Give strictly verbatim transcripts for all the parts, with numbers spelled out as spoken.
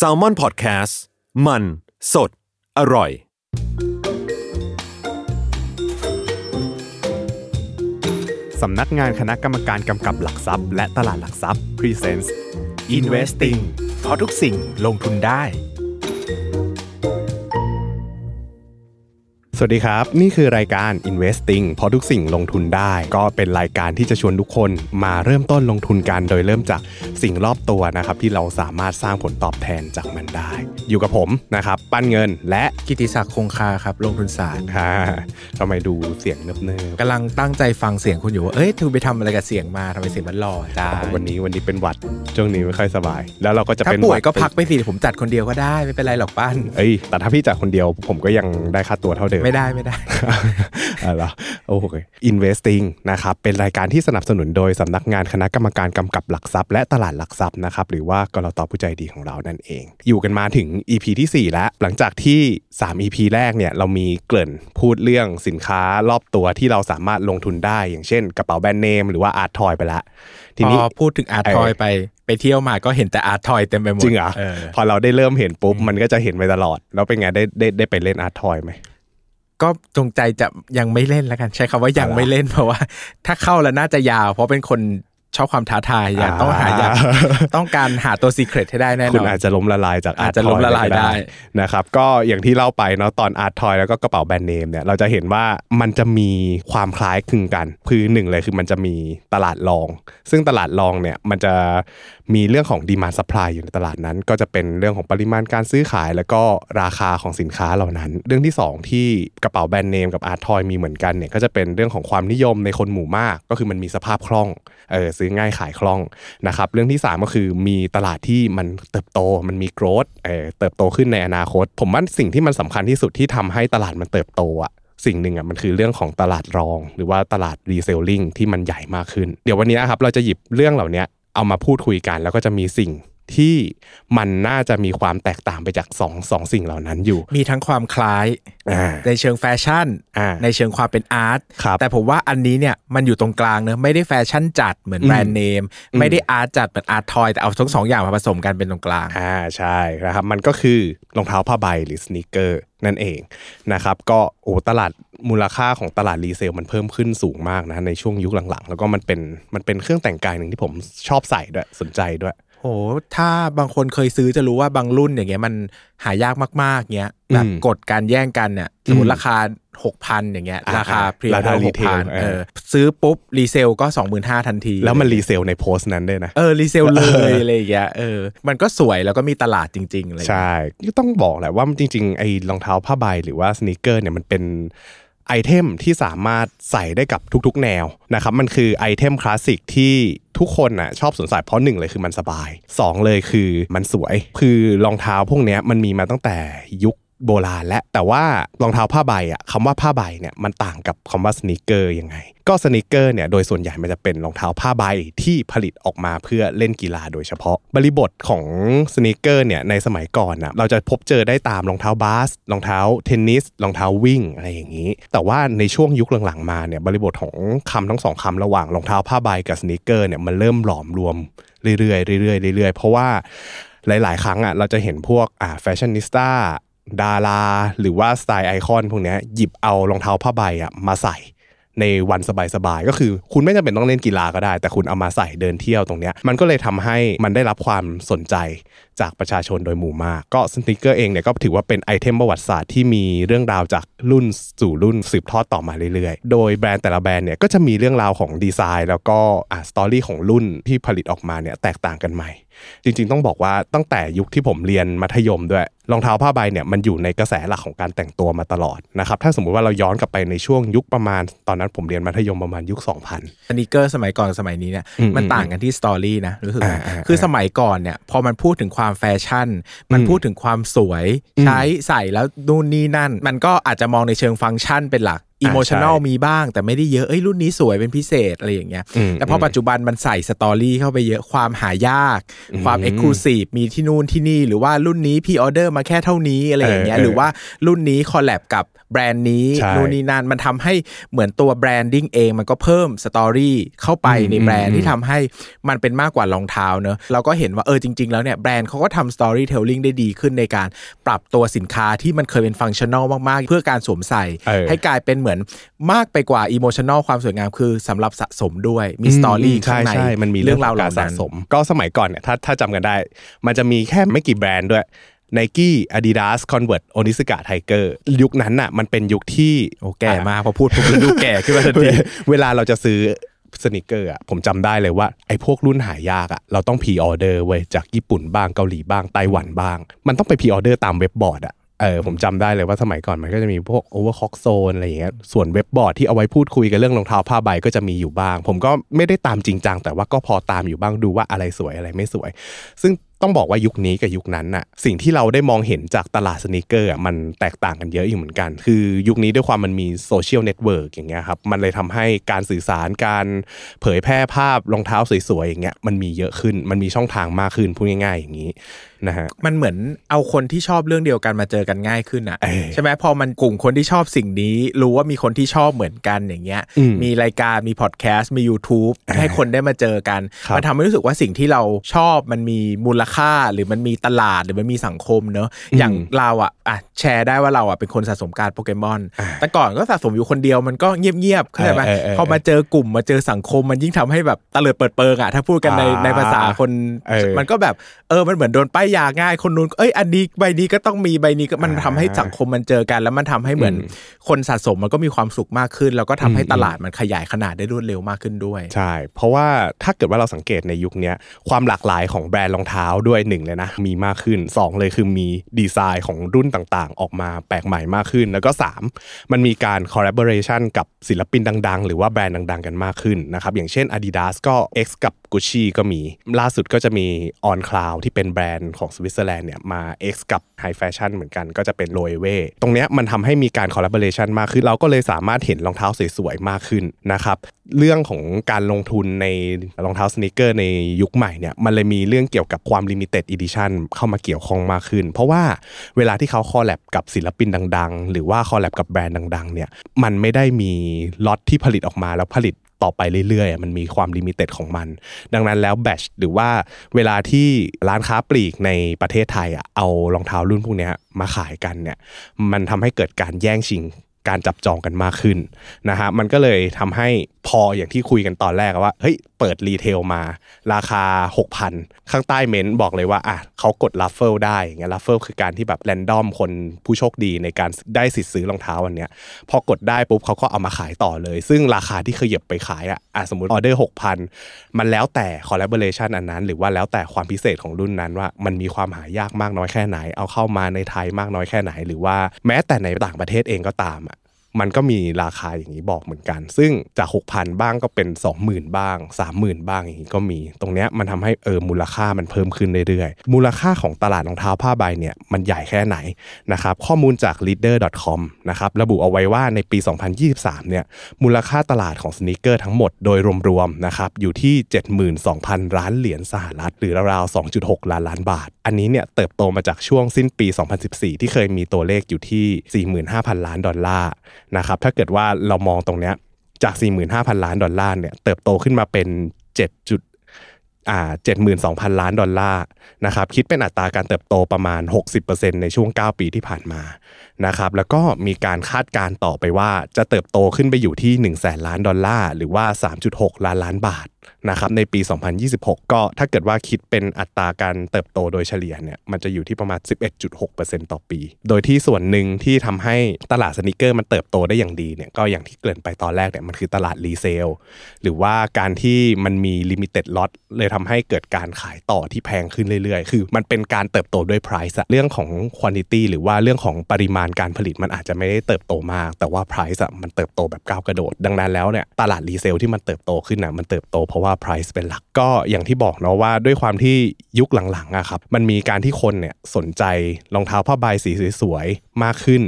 Salmon Podcast มันสดอร่อยสำนักงานคณะกรรมการกำกับหลักทรัพย์และตลาดหลักทรัพย์ Presence Investing เพราะทุกสิ่งลงทุนได้สวัสดีครับนี่คือรายการ INVESThing เพราะทุกสิ่งลงทุนได้ก็เป็นรายการที่จะชวนทุกคนมาเริ่มต้นลงทุนกันโดยเริ่มจากสิ่งรอบตัวนะครับที่เราสามารถสร้างผลตอบแทนจากมันได้อยู่กับผมนะครับปั้นเงินและกิติศักดิ์คงคาครับลงทุนศาสตร์อ่าทำไมดูเสียงเนิบๆกำลังตั้งใจฟังเสียงคุณอยู่ว่าเอ้ยเธอไปทำอะไรกับเสียงมาทำไมเสียงมันหล่อจ้าวันนี้วันนี้เป็นหวัดช่วงนี้ไม่ค่อยสบายแล้วเราก็จะเป็นป่วยก็พักไปสิผมจัดคนเดียวก็ได้ไม่เป็นไรหรอกปั้นเอ้ยแต่ถ้าพี่จัดคนเดียวผมก็ยังได้ค่าตัวเท่าเดิมไม่ได้ไม่ได้ อะไรโอ้โห Investing นะครับเป็นรายการที่สนับสนุนโดยสำนักงานคณะกรรมการกำกับหลักทรัพย์และตลาดหลักทรัพย์นะครับหรือว่ากลต.ผู้ใจดีของเรานั่นเองอยู่กันมาถึง อี พี ที่สี่แล้วหลังจากที่สาม อี พี แรกเนี่ยเรามีเกริ่นพูดเรื่องสินค้ารอบตัวที่เราสามารถลงทุนได้อย่างเช่นกระเป๋าแบรนด์เนมหรือว่าอาร์ตทอยไปละทีนี้พอพูดถึงอาร์ตทอยไปไปเที่ยวมาก็เห็นแต่อาร์ตทอยเต็มไปหมดจริงเหรอพอเราได้เริ่มเห็นปุ๊บมันก็จะเห็นไปตลอดแล้วเป็นไงได้ได้ได้ไปเล่นอาร์ตทอยมั้ยก็จงใจจะยังไม่เล่นแล้วกันใช้คำว่ายังไม่เล่นเพราะว่าถ้าเข้าแล้วน่าจะยาวเพราะเป็นคนชอบความท้าทายอยากต้องหาอยากต้องการหาตัวซีเครทให้ได้แน่นอนคุณอาจจะล้มละลายจากอาจจะล้มละลายได้นะครับก็อย่างที่เล่าไปเนาะตอนอาร์ตทอยแล้วก็กระเป๋าแบรนด์เนมเนี่ยเราจะเห็นว่ามันจะมีความคล้ายคลึงกันคือหนึ่งเลยคือมันจะมีตลาดรองซึ่งตลาดรองเนี่ยมันจะมีเรื่องของ demand supply อยู่ในตลาดนั้นก็จะเป็นเรื่องของปริมาณการซื้อขายแล้วก็ราคาของสินค้าเหล่านั้นเรื่องที่สองที่กระเป๋าแบรนด์เนมกับอาร์ตทอยมีเหมือนกันเนี่ยก็จะเป็นเรื่องของความนิยมในคนหมู่มากก็คือมันมีสภาพคล่องเออซื้อง่ายขายคล่องนะครับเรื่องที่สามก็คือมีตลาดที่มันเติบโตมันมี growth เอ่อเติบโตขึ้นในอนาคตผมว่าสิ่งที่มันสำคัญที่สุดที่ทำให้ตลาดมันเติบโตอ่ะสิ่งหนึ่งอ่ะมันคือเรื่องของตลาดรองหรือว่าตลาด reselling ที่มันใหญ่มากขึ้นเดี๋ยววันนี้ครับเราจะหยิบเรื่องเหล่านี้เอามาพูดคุยกันแล้วก็จะมีสิ่งที่มันน่าจะมีความแตกต่างไปจากสองสองสิ่งเหล่านั้นอยู่มีทั้งความคล้ายในเชิงแฟชั่นในเชิงความเป็นอาร์ตแต่ผมว่าอันนี้เนี่ยมันอยู่ตรงกลางเนอะไม่ได้แฟชั่นจัดเหมือนแบรนด์เนมไม่ได้อาร์ตจัดเหมือนอาร์ตทอยแต่เอาทั้งสองอย่างมาผสมกันเป็นตรงกลางอ่าใช่นะครับมันก็คือรองเท้าผ้าใบหรือสนีกเกอร์นั่นเองนะครับก็โอ้ตลาดมูลค่าของตลาดรีเซลมันเพิ่มขึ้นสูงมากนะในช่วงยุคหลังๆแล้วก็มันเป็นมันเป็นเครื่องแต่งกายหนึ่งที่ผมชอบใส่ด้วยสนใจด้วยโอ้ถ้าบางคนเคยซื้อจะรู้ว่าบางรุ่นอย่างเงี้ยมันหายากมากๆเงี้ยแบบกดการแย่งกันเนี่ยสมมติราคา หกพัน อย่างเงี้ยราคาพรีออเดอร์ หกพัน เออซื้อปุ๊บรีเซลก็ สองหมื่นห้าพัน ทันทีแล้วมันรีเซลในโพสต์นั้นด้วยนะเออรีเซลเลยอะไรอย่างเงี้ยเออมันก็สวยแล้วก็มีตลาดจริงๆเลยใช่ก็ต้องบอกแหละว่าจริงๆไอ้รองเท้าผ้าใบหรือว่าสนีกเกอร์เนี่ยมันเป็นไอเทมที่สามารถใส่ได้กับทุกๆแนวนะครับมันคือไอเทมคลาสสิกที่ทุกคนน่ะชอบสวมใส่เพราะหนึ่งเลยคือมันสบายสองเลยคือมันสวยคือรองเท้าพวกนี้มันมีมาตั้งแต่ยุคโบราณและแต่ว่ารองเท้าผ้าใบอ่ะคำว่าผ้าใบเนี่ยมันต่างกับคำว่าสนีกเกอร์ยังไงก็สนีกเกอร์เนี่ยโดยส่วนใหญ่มันจะเป็นรองเท้าผ้าใบที่ผลิตออกมาเพื่อเล่นกีฬาโดยเฉพาะบริบทของสนีกเกอร์เนี่ยในสมัยก่อนน่ะเราจะพบเจอได้ตามรองเท้าบาสรองเท้าเทนนิสรองเท้าวิ่งอะไรอย่างนี้แต่ว่าในช่วงยุคหลังๆมาเนี่ยบริบทของคำทั้งสองคำระหว่างรองเท้าผ้าใบกับสนีกเกอร์เนี่ยมันเริ่มหลอมรวมเรื่อยๆเรื่อยๆเรื่อยๆเพราะว่าหลายๆครั้งอ่ะเราจะเห็นพวกอ่าแฟชั่นนิสต้าดาราหรือว่าสไตล์ไอคอนพวกนี้หยิบเอารองเท้าผ้าใบอ่ะมาใส่ในวันสบายๆก็คือคุณไม่จำเป็นต้องเล่นกีฬาก็ได้แต่คุณเอามาใส่เดินเที่ยวตรงเนี้ยมันก็เลยทำให้มันได้รับความสนใจจากประชาชนโดยหมู่มากก็สนีกเกอร์เองเนี่ยก็ถือว่าเป็นไอเทมประวัติศาสตร์ที่มีเรื่องราวจากรุ่นสู่รุ่นสืบทอดต่อมาเรื่อยๆโดยแบรนด์แต่ละแบรนด์เนี่ยก็จะมีเรื่องราวของดีไซน์แล้วก็อ่ะสตอรี่ของรุ่นที่ผลิตออกมาเนี่ยแตกต่างกันใหม่จริงๆต้องบอกว่าตั้งแต่ยุคที่ผมเรียนมัธยมด้วยรองเท้าผ้าใบเนี่ยมันอยู่ในกระแสหลักของการแต่งตัวมาตลอดนะครับถ้าสมมุติว่าเราย้อนกลับไปในช่วงยุคประมาณตอนนั้นผมเรียนมัธยมประมาณยุค สองพัน สนีกเกอร์สมัยก่อนสมัยนี้เนี่ยมันต่างกันที่สตอรี่นะรู้สึกคือสมัยก่อนเนี่ยพอมันพูดถึงความแฟชั่นมันพูดถึงความสวยใช้ใส่แล้วนู่นนี่นั่นมันก็อาจจะมองในเชิงฟังก์ชันเป็นหลัก อิโมชันแนลมีบ้างแต่ไม่ได้เยอะเอ้ยรุ่นนี้สวยเป็นพิเศษอะไรอย่างเงี้ยแต่พอปัจจุบันมันใส่สตอรี่เข้าไปเยอะความหายากความเอ็กซ์คลูซีฟมีที่นู่นที่นี่หรือว่ารุ่นนี้พี่ออเดอร์มาแค่เท่านี้อะไรอย่างเงี้ยหรือว่ารุ่นนี้คอลแลบกับแบรนด์นี้นู่นนี่นั่นมันทำให้เหมือนตัวแบรนดิ้งเองมันก็เพิ่มสตอรี่เข้าไปในแบรนด์ที่ทำให้มันเป็นมากกว่ารองเท้าเนอะเราก็เห็นว่าเออจริงๆแล้วเนี่ยแบรนด์เขาก็ทำสตอรี่เทลลิ่งได้ดีขึ้นในการปรับตัวสินค้าที่มันเคยเป็นฟังก์ชันนอลมากๆเพื่อการสวมใส่ให้กลายเป็นเหมือนมากไปกว่าอีโมชันนอลความสวยงามคือสำหรับสะสมด้วยมีสตอรี่ข้างในมันมีเรื่องราวเหล่านั้นก็สมัยก่อนเนี่ยถ้าถ้าจำกันได้มันจะมีแค่ไม่กี่แบรนด์ด้วยNike Adidas Converse Onitsuka Tiger ยุคนั้นน่ะมันเป็นยุคที่โอ้แก่มากพอพูดพวกมันดูแก่ขึ้นมาทันทีเวลาเราจะซื้อสนิเกอร์อ่ะผมจำได้เลยว่าไอ้พวกรุ่นหายากอ่ะเราต้องพรีออเดอร์เว้ยจากญี่ปุ่นบ้างเกาหลีบ้างไต้หวันบ้างมันต้องไปพรีออเดอร์ตามเว็บบอร์ดอ่ะเออผมจำได้เลยว่าสมัยก่อนมันก็จะมีพวก Overcock Zone อะไรอย่างเงี้ยส่วนเว็บบอร์ดที่เอาไว้พูดคุยกันเรื่องรองเท้าผ้าใบก็จะมีอยู่บ้างผมก็ไม่ได้ตามจริงจังแต่ว่าก็พอตามอยู่บ้างดูว่าอะไรสวยอะไรไม่สวยซึ่งต้องบอกว่ายุคนี้กับยุคนั้นน่ะสิ่งที่เราได้มองเห็นจากตลาดสนิเกอร์อ่ะมันแตกต่างกันเยอะอยู่เหมือนกันคือยุคนี้ด้วยความมันมีโซเชียลเน็ตเวิร์กอย่างเงี้ยครับมันเลยทำให้การสื่อสารการเผยแพร่ภาพรองเท้าสวยๆอย่างเงี้ยมันมีเยอะขึ้นมันมีช่องทางมากขึ้นพูดง่ายๆอย่างนี้นะฮะมันเหมือนเอาคนที่ชอบเรื่องเดียวกันมาเจอกันง่ายขึ้นอ่ะใช่ไหมพอมันกลุ่มคนที่ชอบสิ่งนี้รู้ว่ามีคนที่ชอบเหมือนกันอย่างเงี้ยมีรายการมีพอดแคสต์มี YouTube ให้คนได้มาเจอกันมันทำให้รู้สึกว่าสิ่งที่เราชอบมันมีมูลค่าหรือมันมีตลาดหรือมันมีสังคมเนอะอย่างเราอ่ะอ่ะแชร์ได้ว่าเราอ่ะเป็นคนสะสมการ์ดโปเกมอนแต่ก่อนก็สะสมอยู่คนเดียวมันก็เงียบๆเข้าใจไหมพอมาเจอกลุ่มมาเจอสังคมมันยิ่งทำให้แบบตะเลิดเปิดเปิงอ่ะถ้าพูดกันในในภาษาคนมันก็แบบเออมันเหมือนโดนป้ายยาง่ายคนนู้นเอ้ยอันนี้ใบนี้ก็ต้องมีใบนี้ก็มันทำให้สังคมมันเจอกันแล้วมันทำให้เหมือนคนสะสมมันก็มีความสุขมากขึ้นแล้วก็ทำให้ตลาดมันขยายขนาดได้รวดเร็วมากขึ้นด้วยใช่เพราะว่าถ้าเกิดว่าเราสังเกตในยุคนี้ความหลากหลายของแบรนด์รองเท้าด้วยหนึ่งเลยนะมีมากขึ้นสองเลยคือมีดีไซน์ของรุ่นต่างๆออกมาแปลกใหม่มากขึ้นแล้วก็สามมันมีการ collaboration กับศิลปินดังๆหรือว่าแบรนด์ดังๆกันมากขึ้นนะครับอย่างเช่น Adidas ก็ X กับ Gucci ก็มีล่าสุดก็จะมี On Cloud ที่เป็นแบรนด์ของสวิตเซอร์แลนด์เนี่ยมา X กับ High Fashion เหมือนกันก็จะเป็น Loewe ตรงเนี้ยมันทำให้มีการ collaboration มากขึ้นเราก็เลยสามารถเห็นรองเท้าสวยๆมากขึ้นนะครับเรื่องของการลงทุนในรองเท้าสนีกเกอร์ในยุคใหม่เนี่ยมันเลยมีเรื่องเกี่ยวกับความ limited edition เข้ามาเกี่ยวข้องมากขึ้นเพราะว่าเวลาที่เขาคอลแลบกับศิลปินดังๆหรือว่าคอลแลบกับแบรนด์ดังๆเนี่ยมันไม่ได้มีล็อตที่ผลิตออกมาแล้วผลิตต่อไปเรื่อยๆมันมีความลิมิเต็ดของมันดังนั้นแล้วแบชหรือว่าเวลาที่ร้านค้าปลีกในประเทศไทยอ่ะเอารองเท้ารุ่นพวกนี้มาขายกันเนี่ยมันทำให้เกิดการแย่งชิงการจับจองกันมากขึ้นนะฮะมันก็เลยทำให้พออย่างที่คุยกันตอนแรกว่าเฮ้ยเปิดรีเทลมาราคา หกพัน ข้างใต้เมนต์บอกเลยว่าอ่ะเขากดรัฟเฟิลได้อย่างเงี้ยรัฟเฟิลคือการที่แบบแรนดอมคนผู้โชคดีในการได้สิทธิ์ซื้อรองเท้าอันเนี้ยพอกดได้ปุ๊บเขาก็เอามาขายต่อเลยซึ่งราคาที่เคยหยิบไปขายอ่ะอ่ะสมมุติออเดอร์ หกพัน มันแล้วแต่คอลลาโบเรชั่นอันนั้นหรือว่าแล้วแต่ความพิเศษของรุ่นนั้นว่ามันมีความหายากมากน้อยแค่ไหนเอาเข้ามาในไทยมากน้อยแค่ไหนหรือว่าแม้แต่ในต่างประเทศเองก็ตามมันก็มีราคาอย่างนี้บอกเหมือนกันซึ่งจาก หกพัน บ้างก็เป็น สองหมื่น บ้าง สามหมื่น บ้างอย่างนี้ก็มีตรงเนี้ยมันทำให้เออมูลค่ามันเพิ่มขึ้นเรื่อยๆมูลค่าของตลาดรองเท้าผ้าใบเนี่ยมันใหญ่แค่ไหนนะครับข้อมูลจาก ลีดเดอร์ ดอท คอม นะครับระบุเอาไว้ว่าในปีสองพันยี่สิบสามเนี่ยมูลค่าตลาดของสนีกเกอร์ทั้งหมดโดยรวมๆนะครับอยู่ที่ เจ็ดหมื่นสองพัน ล้านเหรียญสหรัฐหรือราวๆ สองจุดหก ล้านล้านบาทอันนี้เนี่ยเติบโตมาจากช่วงสิ้นปีสองพันสิบสี่ที่เคยมีตัวเลขอยู่ที่ สี่หมื่นห้าพัน ล้านดอลลาร์นะครับถ้าเกิดว่าเรามองตรงเนี้ยจาก สี่หมื่นห้าพัน ล้านดอลลาร์เนี่ยเติบโตขึ้นมาเป็นเจ็ดอ่า เจ็ดหมื่นสองพัน ล้านดอลลาร์นะครับคิดเป็นอัตราการเติบโตประมาณ หกสิบเปอร์เซ็นต์ ในช่วงเก้าปีที่ผ่านมานะครับแล้วก็มีการคาดการณ์ต่อไปว่าจะเติบโตขึ้นไปอยู่ที่ หนึ่งแสน ล้านดอลลาร์หรือว่า สามจุดหก ล้านล้านบาทนะครับในปีสองพันยี่สิบหกก็ถ้าเกิดว่าคิดเป็นอัตราการเติบโตโดยเฉลี่ยเนี่ยมันจะอยู่ที่ประมาณ สิบเอ็ดจุดหกเปอร์เซ็นต์ ต่อปีโดยที่ส่วนหนึ่งที่ทำให้ตลาดสนีกเกอร์มันเติบโตได้อย่างดีเนี่ยก็อย่างที่เกริ่นไปตอนแรกเนี่ยมันคือตลาดรีเซลหรือว่าการที่มันมี limited lot เลยทำให้เกิดการขายต่อที่แพงขึ้นเรื่อยๆคือมันเป็นการเติบโตด้วย price เรื่องของ quantity หรือว่าเรื่องของปริมาณการผลิตมันอาจจะไม่ได้เติบโตมากแต่ว่า price มันเติบโตแบบก้าวกระโดดดังนั้นแล้วเนี่ยตลาดรีเซลที่มันเติบโตขึ้นน่ะมันเติบโตเพราะ ราะว่า price เป็นหลักก็อย่างที่บอกเนาะว่าด้วยความที่ยุคหลังๆอะครับมันมีการที่คนเนี่ยสนใจรองเท้าผ้าใบสีสวยๆมากขึ้น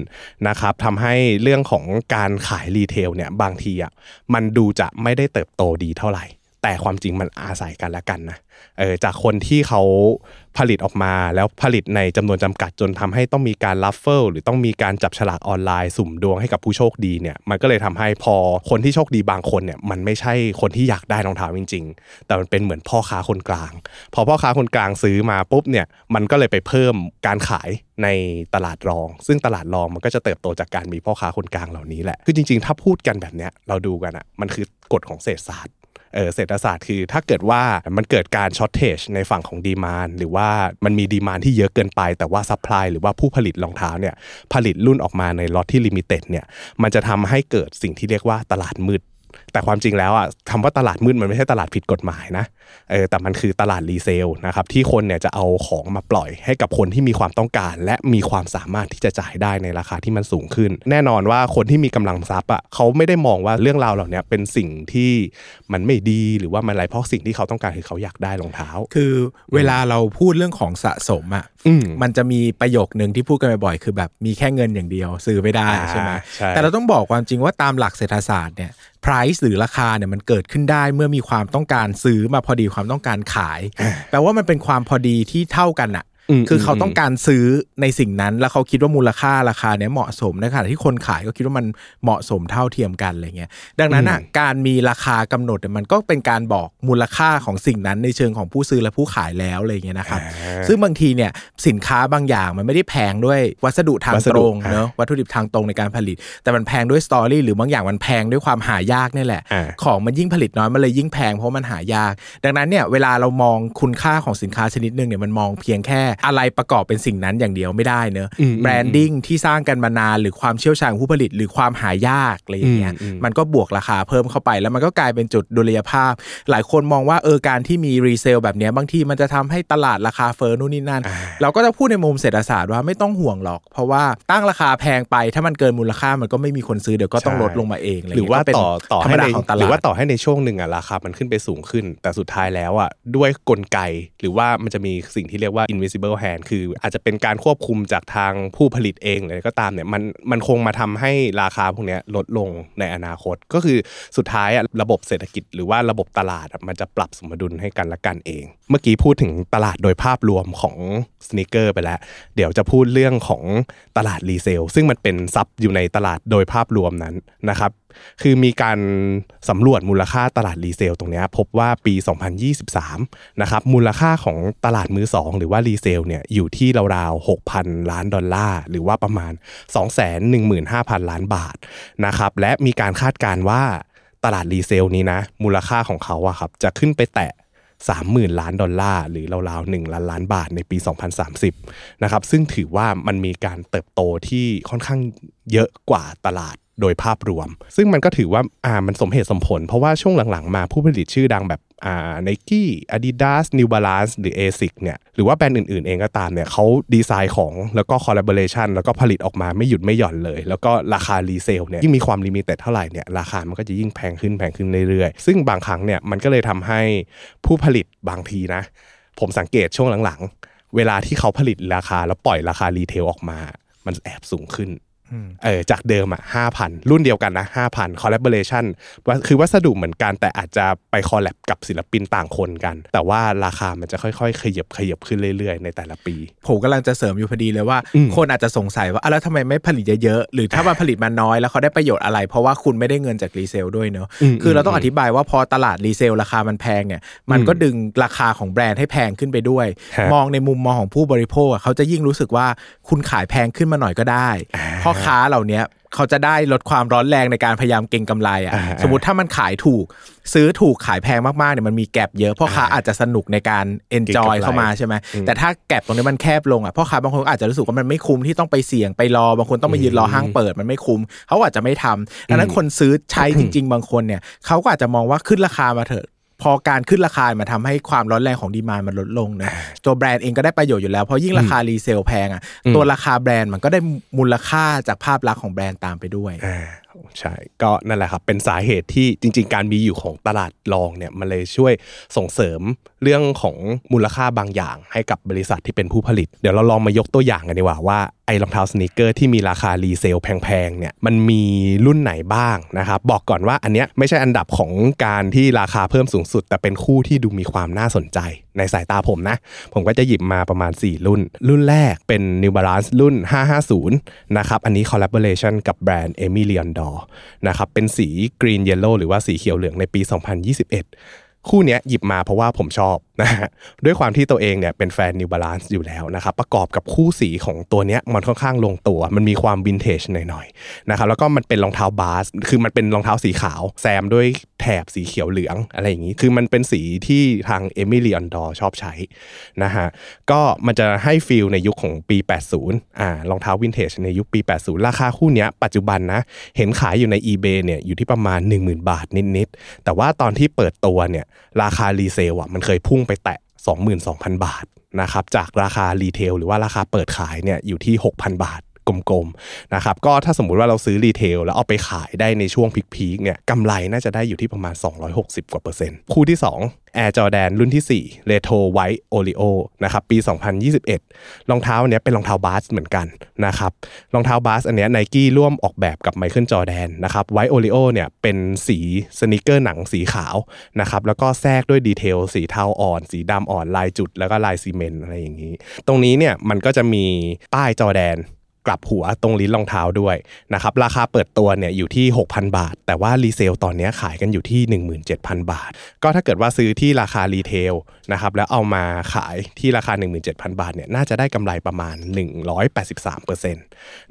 นะครับทำให้เรื่องของการขายรีเทลเนี่ยบางทีอะมันดูจะไม่ได้เติบโตดีเท่าไหร่แต่ความจริงมันอาศัยกันและกันนะเออจากคนที่เขาผลิตออกมาแล้วผลิตในจำนวนจำกัดจนทำให้ต้องมีการลัฟเฟิลหรือต้องมีการจับฉลากออนไลน์สุ่มดวงให้กับผู้โชคดีเนี่ยมันก็เลยทำให้พอคนที่โชคดีบางคนเนี่ยมันไม่ใช่คนที่อยากได้รองเท้าจริงๆแต่มันเป็นเหมือนพ่อค้าคนกลางพอพ่อค้าคนกลางซื้อมาปุ๊บเนี่ยมันก็เลยไปเพิ่มการขายในตลาดรองซึ่งตลาดรองมันก็จะเติบโตจากการมีพ่อค้าคนกลางเหล่านี้แหละคือจริงๆถ้าพูดกันแบบเนี้ยเราดูกันอ่ะมันคือกฎของเศรษฐศาสตร์เอ่อเศรษฐศาสตร์คือถ้าเกิดว่ามันเกิดการช็อตเทจในฝั่งของดีมานด์หรือว่ามันมีดีมานด์ที่เยอะเกินไปแต่ว่าซัพพลายหรือว่าผู้ผลิตรองเท้าเนี่ยผลิตรุ่นออกมาในล็อตที่ลิมิเต็ดเนี่ยมันจะทำให้เกิดสิ่งที่เรียกว่าตลาดมืดแต่ความจริงแล้วอ่ะคำว่าตลาดมืดมันไม่ใช่ตลาดผิดกฎหมายนะเออแต่มันคือตลาดรีเซลนะครับที่คนเนี่ยจะเอาของมาปล่อยให้กับคนที่มีความต้องการและมีความสามารถที่จะจ่ายได้ในราคาที่มันสูงขึ้นแน่นอนว่าคนที่มีกำลังทรัพย์อ่ะเขาไม่ได้มองว่าเรื่องราวเหล่านี้เป็นสิ่งที่มันไม่ดีหรือว่ามันอะไรเพราะสิ่งที่เขาต้องการคือเขาอยากได้รองเท้าคือเวลาเราพูดเรื่องของสะสมอ่ะมันจะมีประโยคนึงที่พูดกันบ่อยๆคือแบบมีแค่เงินอย่างเดียวซื้อไม่ได้ใช่ไหมแต่เราต้องบอกความจริงว่าตามหลักเศรษฐศาสตร์เนี่ยprice หรือราคาเนี่ยมันเกิดขึ้นได้เมื่อมีความต้องการซื้อมาพอดีความต้องการขายแปลว่ามันเป็นความพอดีที่เท่ากันน่ะคือเขาต้องการซื้อในสิ่งนั้นแล้วเขาคิดว่ามูลค่าราคาเนี่ยเหมาะสมในขณะที่คนขายก็คิดว่ามันเหมาะสมเท่าเทียมกันอะไรเงี้ยดังนั้นอ่ะการมีราคากำหนดมันก็เป็นการบอกมูลค่าของสิ่งนั้นในเชิงของผู้ซื้อและผู้ขายแล้วอะไรเงี้ยนะครับซึ่งบางทีเนี่ยสินค้าบางอย่างมันไม่ได้แพงด้วยวัสดุทางตรงเนาะวัตถุดิบทางตรงในการผลิตแต่มันแพงด้วยสตอรี่หรือบางอย่างมันแพงด้วยความหายากนี่แหละของมันยิ่งผลิตน้อยมันเลยยิ่งแพงเพราะมันหายากดังนั้นเนี่ยเวลาเรามองคุณค่าของสินค้าชนิดนึงเนี่ยมันมองเพียงแค่อะไรประกอบเป็นสิ่งนั้นอย่างเดียวไม่ได้เนอะแบรนดิ้งที่สร้างกันมานานหรือความเชี่ยวชาญของผู้ผลิตหรือความหายากอะไรอย่างเงี้ยมันก็บวกราคาเพิ่มเข้าไปแล้วมันก็กลายเป็นจุดดุลยภาพหลายคนมองว่าเออการที่มีรีเซลแบบเนี้ยบางทีมันจะทำให้ตลาดราคาเฟ้อนู่นนี่นั่นเราก็จะพูดในมุมเศรษฐศาสตร์ว่าไม่ต้องห่วงหรอกเพราะว่าตั้งราคาแพงไปถ้ามันเกินมูลค่ามันก็ไม่มีคนซื้อเดี๋ยวก็ต้องลดลงมาเองหรือว่าต่อต่อให้ในหรือว่าต่อให้ในช่วงนึงอ่ะราคามันขึ้นไปสูงขึ้นแต่สุดท้ายแล้วอ่ะด้วยกลไกหรือว่ามันจะมีสิ่งที่เรียกว่า invisible hand คืออาจจะเป็นการควบคุมจากทางผู้ผลิตเองเลยก็ตามเนี่ยมันมันคงมาทำให้ราคาพวกนี้ลดลงในอนาคตก็คือสุดท้ายอ่ะระบบเศรษฐกิจหรือว่าระบบตลาดมันจะปรับสมดุลให้กันและกันเองเมื่อกี้พูดถึงตลาดโดยภาพรวมของสนีกเกอร์ไปแล้วเดี๋ยวจะพูดเรื่องของตลาดรีเซลซึ่งมันเป็นซับอยู่ในตลาดโดยภาพรวมนั้นนะครับคือมีการสำรวจมูลค่าตลาดรีเซลตรงนี้พบว่าปีสองพันยี่สิบสามนะครับมูลค่าของตลาดมือสองหรือว่ารีเซลเนี่ยอยู่ที่ราวๆ หกพัน ล้านดอลลาร์หรือว่าประมาณ สองแสนหนึ่งหมื่นห้าพัน ล้านบาทนะครับและมีการคาดการณ์ว่าตลาดรีเซลนี้นะมูลค่าของเขาอะครับจะขึ้นไปแตะสามหมื่น ล้านดอลลาร์หรือราวๆหนึ่งล้านล้านบาทในปีสองพันสามสิบนะครับซึ่งถือว่ามันมีการเติบโตที่ค่อนข้างเยอะกว่าตลาดโดยภาพรวมซึ่งมันก็ถือว่าอ่ามันสมเหตุสมผลเพราะว่าช่วงหลังๆมาผู้ผลิตชื่อดังแบบอ่า Nike Adidas New Balance หรือ Asics เนี่ยหรือว่าแบรนด์อื่นๆเองก็ตามเนี่ยเขาดีไซน์ของแล้วก็ collaboration แล้วก็ผลิตออกมาไม่หยุดไม่หย่อนเลยแล้วก็ราคารีเซลเนี่ยยิ่งมีความลิมิเต็ดเท่าไหร่เนี่ยราคามันก็จะยิ่งแพงขึ้นแพงขึ้นเรื่อยๆซึ่งบางครั้งเนี่ยมันก็เลยทำให้ผู้ผลิตบางทีนะผมสังเกตช่วงหลังๆเวลาที่เขาผลิตราคาแล้วปล่อยราคารีเทลออกมามันแอบสูงขึ้นเออจากเดิมอ่ะ ห้าพัน รุ่นเดียวกันนะ ห้าพัน collaboration คือวัสดุเหมือนกันแต่อาจจะไปคอลแลบกับศิลปินต่างคนกันแต่ว่าราคามันจะค่อยๆขยับขยับขึ้นเรื่อยๆในแต่ละปีผมกำลังจะเสริมอยู่พอดีเลยว่าคนอาจจะสงสัยว่าแล้วทำไมไม่ผลิตเยอะๆหรือถ้ามันผลิตมาน้อยแล้วเขาได้ประโยชน์อะไรเพราะว่าคุณไม่ได้เงินจากรีเซลด้วยเนอะคือเราต้องอธิบายว่าพอตลาดรีเซลราคามันแพงเนี่ยมันก็ดึงราคาของแบรนด์ให้แพงขึ้นไปด้วยมองในมุมมองของผู้บริโภคเขาจะยิ่งรู้สึกว่าคุณขายแพงขึ้นมาหน่อยก็ได้เพราะค้าเหล่านี้เขาจะได้ลดความร้อนแรงในการพยายามเก็งกำไรอ่ะสมมุติถ้ามันขายถูกซื้อถูกขายแพงมากๆเนี่ยมันมีแก็ปเยอะพ่อค้าอาจจะสนุกในการ enjoy เข้ามาใช่ไหมแต่ถ้าแก็ปตรงนี้มันแคบลงอ่ะพ่อค้าบางคนอาจจะรู้สึกว่ามันไม่คุ้มที่ต้องไปเสี่ยงไปรอบางคนต้องไปยืนรอห้างเปิดมันไม่คุ้มเขาอาจจะไม่ทำดังนั้นคนซื้อใช้จริงๆบางคนเนี่ยเขาก็อาจจะมองว่าขึ้นราคามาเถอะพอการขึ้นราคามันทำให้ความร้อนแรงของดีมานด์มันลดลงนะตัวแบรนด์เองก็ได้ประโยชน์อยู่แล้วเพราะยิ่งราคารีเซลแพงอ่ะตัวราคาแบรนด์มันก็ได้มูลค่าจากภาพลักษณ์ของแบรนด์ตามไปด้วย ใช่ก็นั่นแหละครับเป็นสาเหตุที่จริงๆการมีอยู่ของตลาดรองเนี่ยมันเลยช่วยส่งเสริมเรื่องของมูลค่าบางอย่างให้กับบริษัทที่เป็นผู้ผลิตเดี๋ยวเราลองมายกตัวอย่างกันดีกว่าว่าไอ้รองเท้าสนีกเกอร์ที่มีราคารีเซลแพงๆเนี่ยมันมีรุ่นไหนบ้างนะครับบอกก่อนว่าอันเนี้ยไม่ใช่อันดับของการที่ราคาเพิ่มสูงสุดแต่เป็นคู่ที่ดูมีความน่าสนใจในสายตาผมนะผมก็จะหยิบมาประมาณสี่รุ่นรุ่นแรกเป็น New Balance รุ่นห้าห้าศูนย์นะครับอันนี้ collaboration กับแบรนด์ Emilienนะครับเป็นสี green yellow หรือว่าสีเขียวเหลืองในปีสองพันยี่สิบเอ็ดคู่เนี้ยหยิบมาเพราะว่าผมชอบนะฮะด้วยความที่ตัวเองเนี่ยเป็นแฟน New Balance อยู่แล้วนะครับประกอบกับคู่สีของตัวเนี้ยมันค่อนข้างลงตัวมันมีความวินเทจหน่อยๆนะครับแล้วก็มันเป็นรองเท้าบาสคือมันเป็นรองเท้าสีขาวแซมด้วยแถบสีเขียวเหลืองอะไรอย่างงี้คือมันเป็นสีที่ทาง Emilien Dor ชอบใช้นะฮะก็มันจะให้ฟีลในยุคของปีแปดสิบอ่ารองเท้าวินเทจในยุคปีแปดสิบราคาคู่เนี้ยปัจจุบันนะเห็นขายอยู่ใน eBay เนี่ยอยู่ที่ประมาณ หนึ่งหมื่น บาทนิดๆแต่ว่าตอนที่เปิดตัวเนี่ยราคารีเซลอ่ะมันเคยพุ่งไปแตะ สองหมื่นสองพัน บาทนะครับจากราคารีเทลหรือว่าราคาเปิดขายเนี่ยอยู่ที่ หกพัน บาทกลมๆนะครับก็ถ้าสมมุติว่าเราซื้อรีเทลแล้วเอาไปขายได้ในช่วงพีคๆเนี่ยกำไรน่าจะได้อยู่ที่ประมาณสองร้อยหกสิบกว่าเปอร์เซ็นต์คู่ที่สอง Air Jordan รุ่นที่สี่ Retro White Oreo นะครับปีสองพันยี่สิบเอ็ดรองเท้าเนี้ยเป็นรองเท้าบาสเหมือนกันนะครับรองเท้าบาสอันเนี้ย Nike ร่วมออกแบบกับ Michael Jordan นะครับ White Oreo เนี่ยเป็นสีสนีกเกอร์หนังสีขาวนะครับแล้วก็แทรกด้วยดีเทลสีเทาอ่อนสีดำอ่อนลายจุดแล้วก็ลายซีเมนต์อะไรอย่างงี้ตรงนี้เนี่ยมันก็จะมีป้าย Jordanกลับหัวตรงลิ้นรองเท้าด้วยนะครับราคาเปิดตัวเนี่ยอยู่ที่ หกพัน บาทแต่ว่ารีเซลตอนนี้ขายกันอยู่ที่ หนึ่งหมื่นเจ็ดพัน บาทก็ถ้าเกิดว่าซื้อที่ราคารีเทลนะครับแล้วเอามาขายที่ราคา หนึ่งหมื่นเจ็ดพัน บาทเนี่ยน่าจะได้กำไรประมาณ หนึ่งร้อยแปดสิบสามเปอร์เซ็นต์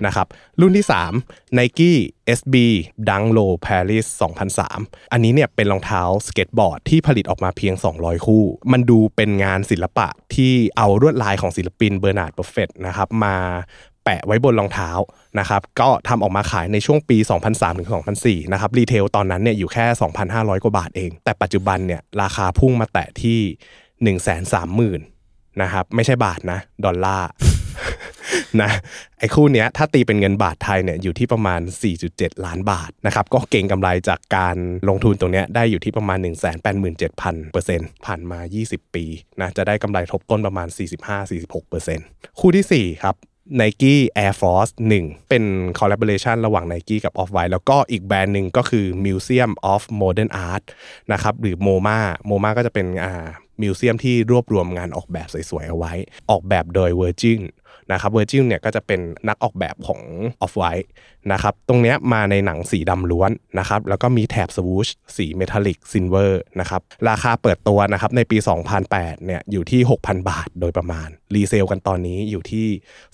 นะครับรุ่นที่สาม Nikeเอส บี Dunk Low Paris สองพันสามอันนี้เนี่ยเป็นรองเท้าสเก็ตบอร์ดที่ผลิตออกมาเพียงสองร้อยคู่มันดูเป็นงานศิลปะที่เอาลวดลายของศิลปิน Bernard Perfect นะครับมาแปะไว้บนรองเท้านะครับก็ทำออกมาขายในช่วงปี สองพันสาม ถึง สองพันสี่ นะครับรีเทลตอนนั้นเนี่ยอยู่แค่ สองพันห้าร้อย กว่าบาทเองแต่ปัจจุบันเนี่ยราคาพุ่งมาแตะที่ หนึ่งแสนสามหมื่น นะครับไม่ใช่บาทนะดอลลาร์ นะไอ้คู่เนี้ยถ้าตีเป็นเงินบาทไทยเนี่ยอยู่ที่ประมาณ สี่จุดเจ็ด ล้านบาทนะครับก็เก็งกำไรจากการลงทุนตรงเนี้ยได้อยู่ที่ประมาณ หนึ่งแสนแปดหมื่นเจ็ดพัน เปอร์เซ็นต์ ผ่านมายี่สิบปีนะจะได้กำไรทบต้นประมาณ สี่สิบห้าถึงสี่สิบหกเปอร์เซ็นต์ คู่ที่สี่ครับNike Air Force หนึ่งเป็น collaboration ระหว่าง Nike กับ Off-White แล้วก็อีกแบรนด์หนึ่งก็คือ Museum of Modern Art นะครับหรือ MoMA MoMA ก็จะเป็นอ่ามิวเซียมที่รวบรวมงานออกแบบสวยๆเอาไว้ออกแบบโดย Virgil นะครับ Virgil เนี่ยก็จะเป็นนักออกแบบของ Off-White นะครับตรงเนี้ยมาในหนังสีดำล้วนนะครับแล้วก็มีแถบสวูชสีเมทัลลิกซิลเวอร์นะครับราคาเปิดตัวนะครับในปีสองพันแปดเนี่ยอยู่ที่ หกพัน บาทโดยประมาณรีเซลกันตอนนี้อยู่ที่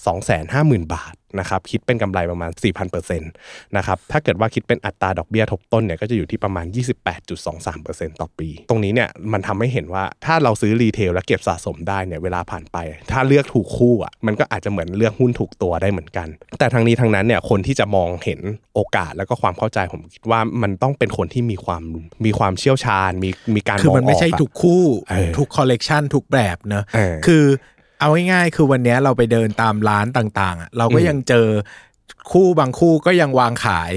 สองแสนห้าหมื่น บาทนะครับคิดเป็นกำไรประมาณ สี่พันเปอร์เซ็นต์ นะครับถ้าเกิดว่าคิดเป็นอัตราดอกเบี้ยทบต้นเนี่ยก็จะอยู่ที่ประมาณ ยี่สิบแปดจุดสองสามเปอร์เซ็นต์ ต่อปีตรงนี้เนี่ยมันทำให้เห็นว่าถ้าเราซื้อรีเทลแล้วเก็บสะสมได้เนี่ยเวลาผ่านไปถ้าเลือกถูกคู่อ่ะมันก็อาจจะเหมือนเลือกหุ้นถูกตัวได้เหมือนกันแต่ทั้งนี้ทั้งนั้นเนี่ยคนที่จะมองเห็นโอกาสแล้วก็ความเข้าใจผมคิดว่ามันต้องเป็นคนที่มีความมีความเชี่ยวชาญมีมีการมองออกคือมันไม่ใช่ถูกคู่ถูกคอลเลกชันถูกแบบนะคือเอาง่ายๆคือวันนี้เราไปเดินตามร้านต่างๆเราก็ยังเจอคู่บางคู่ก็ยังวางขาย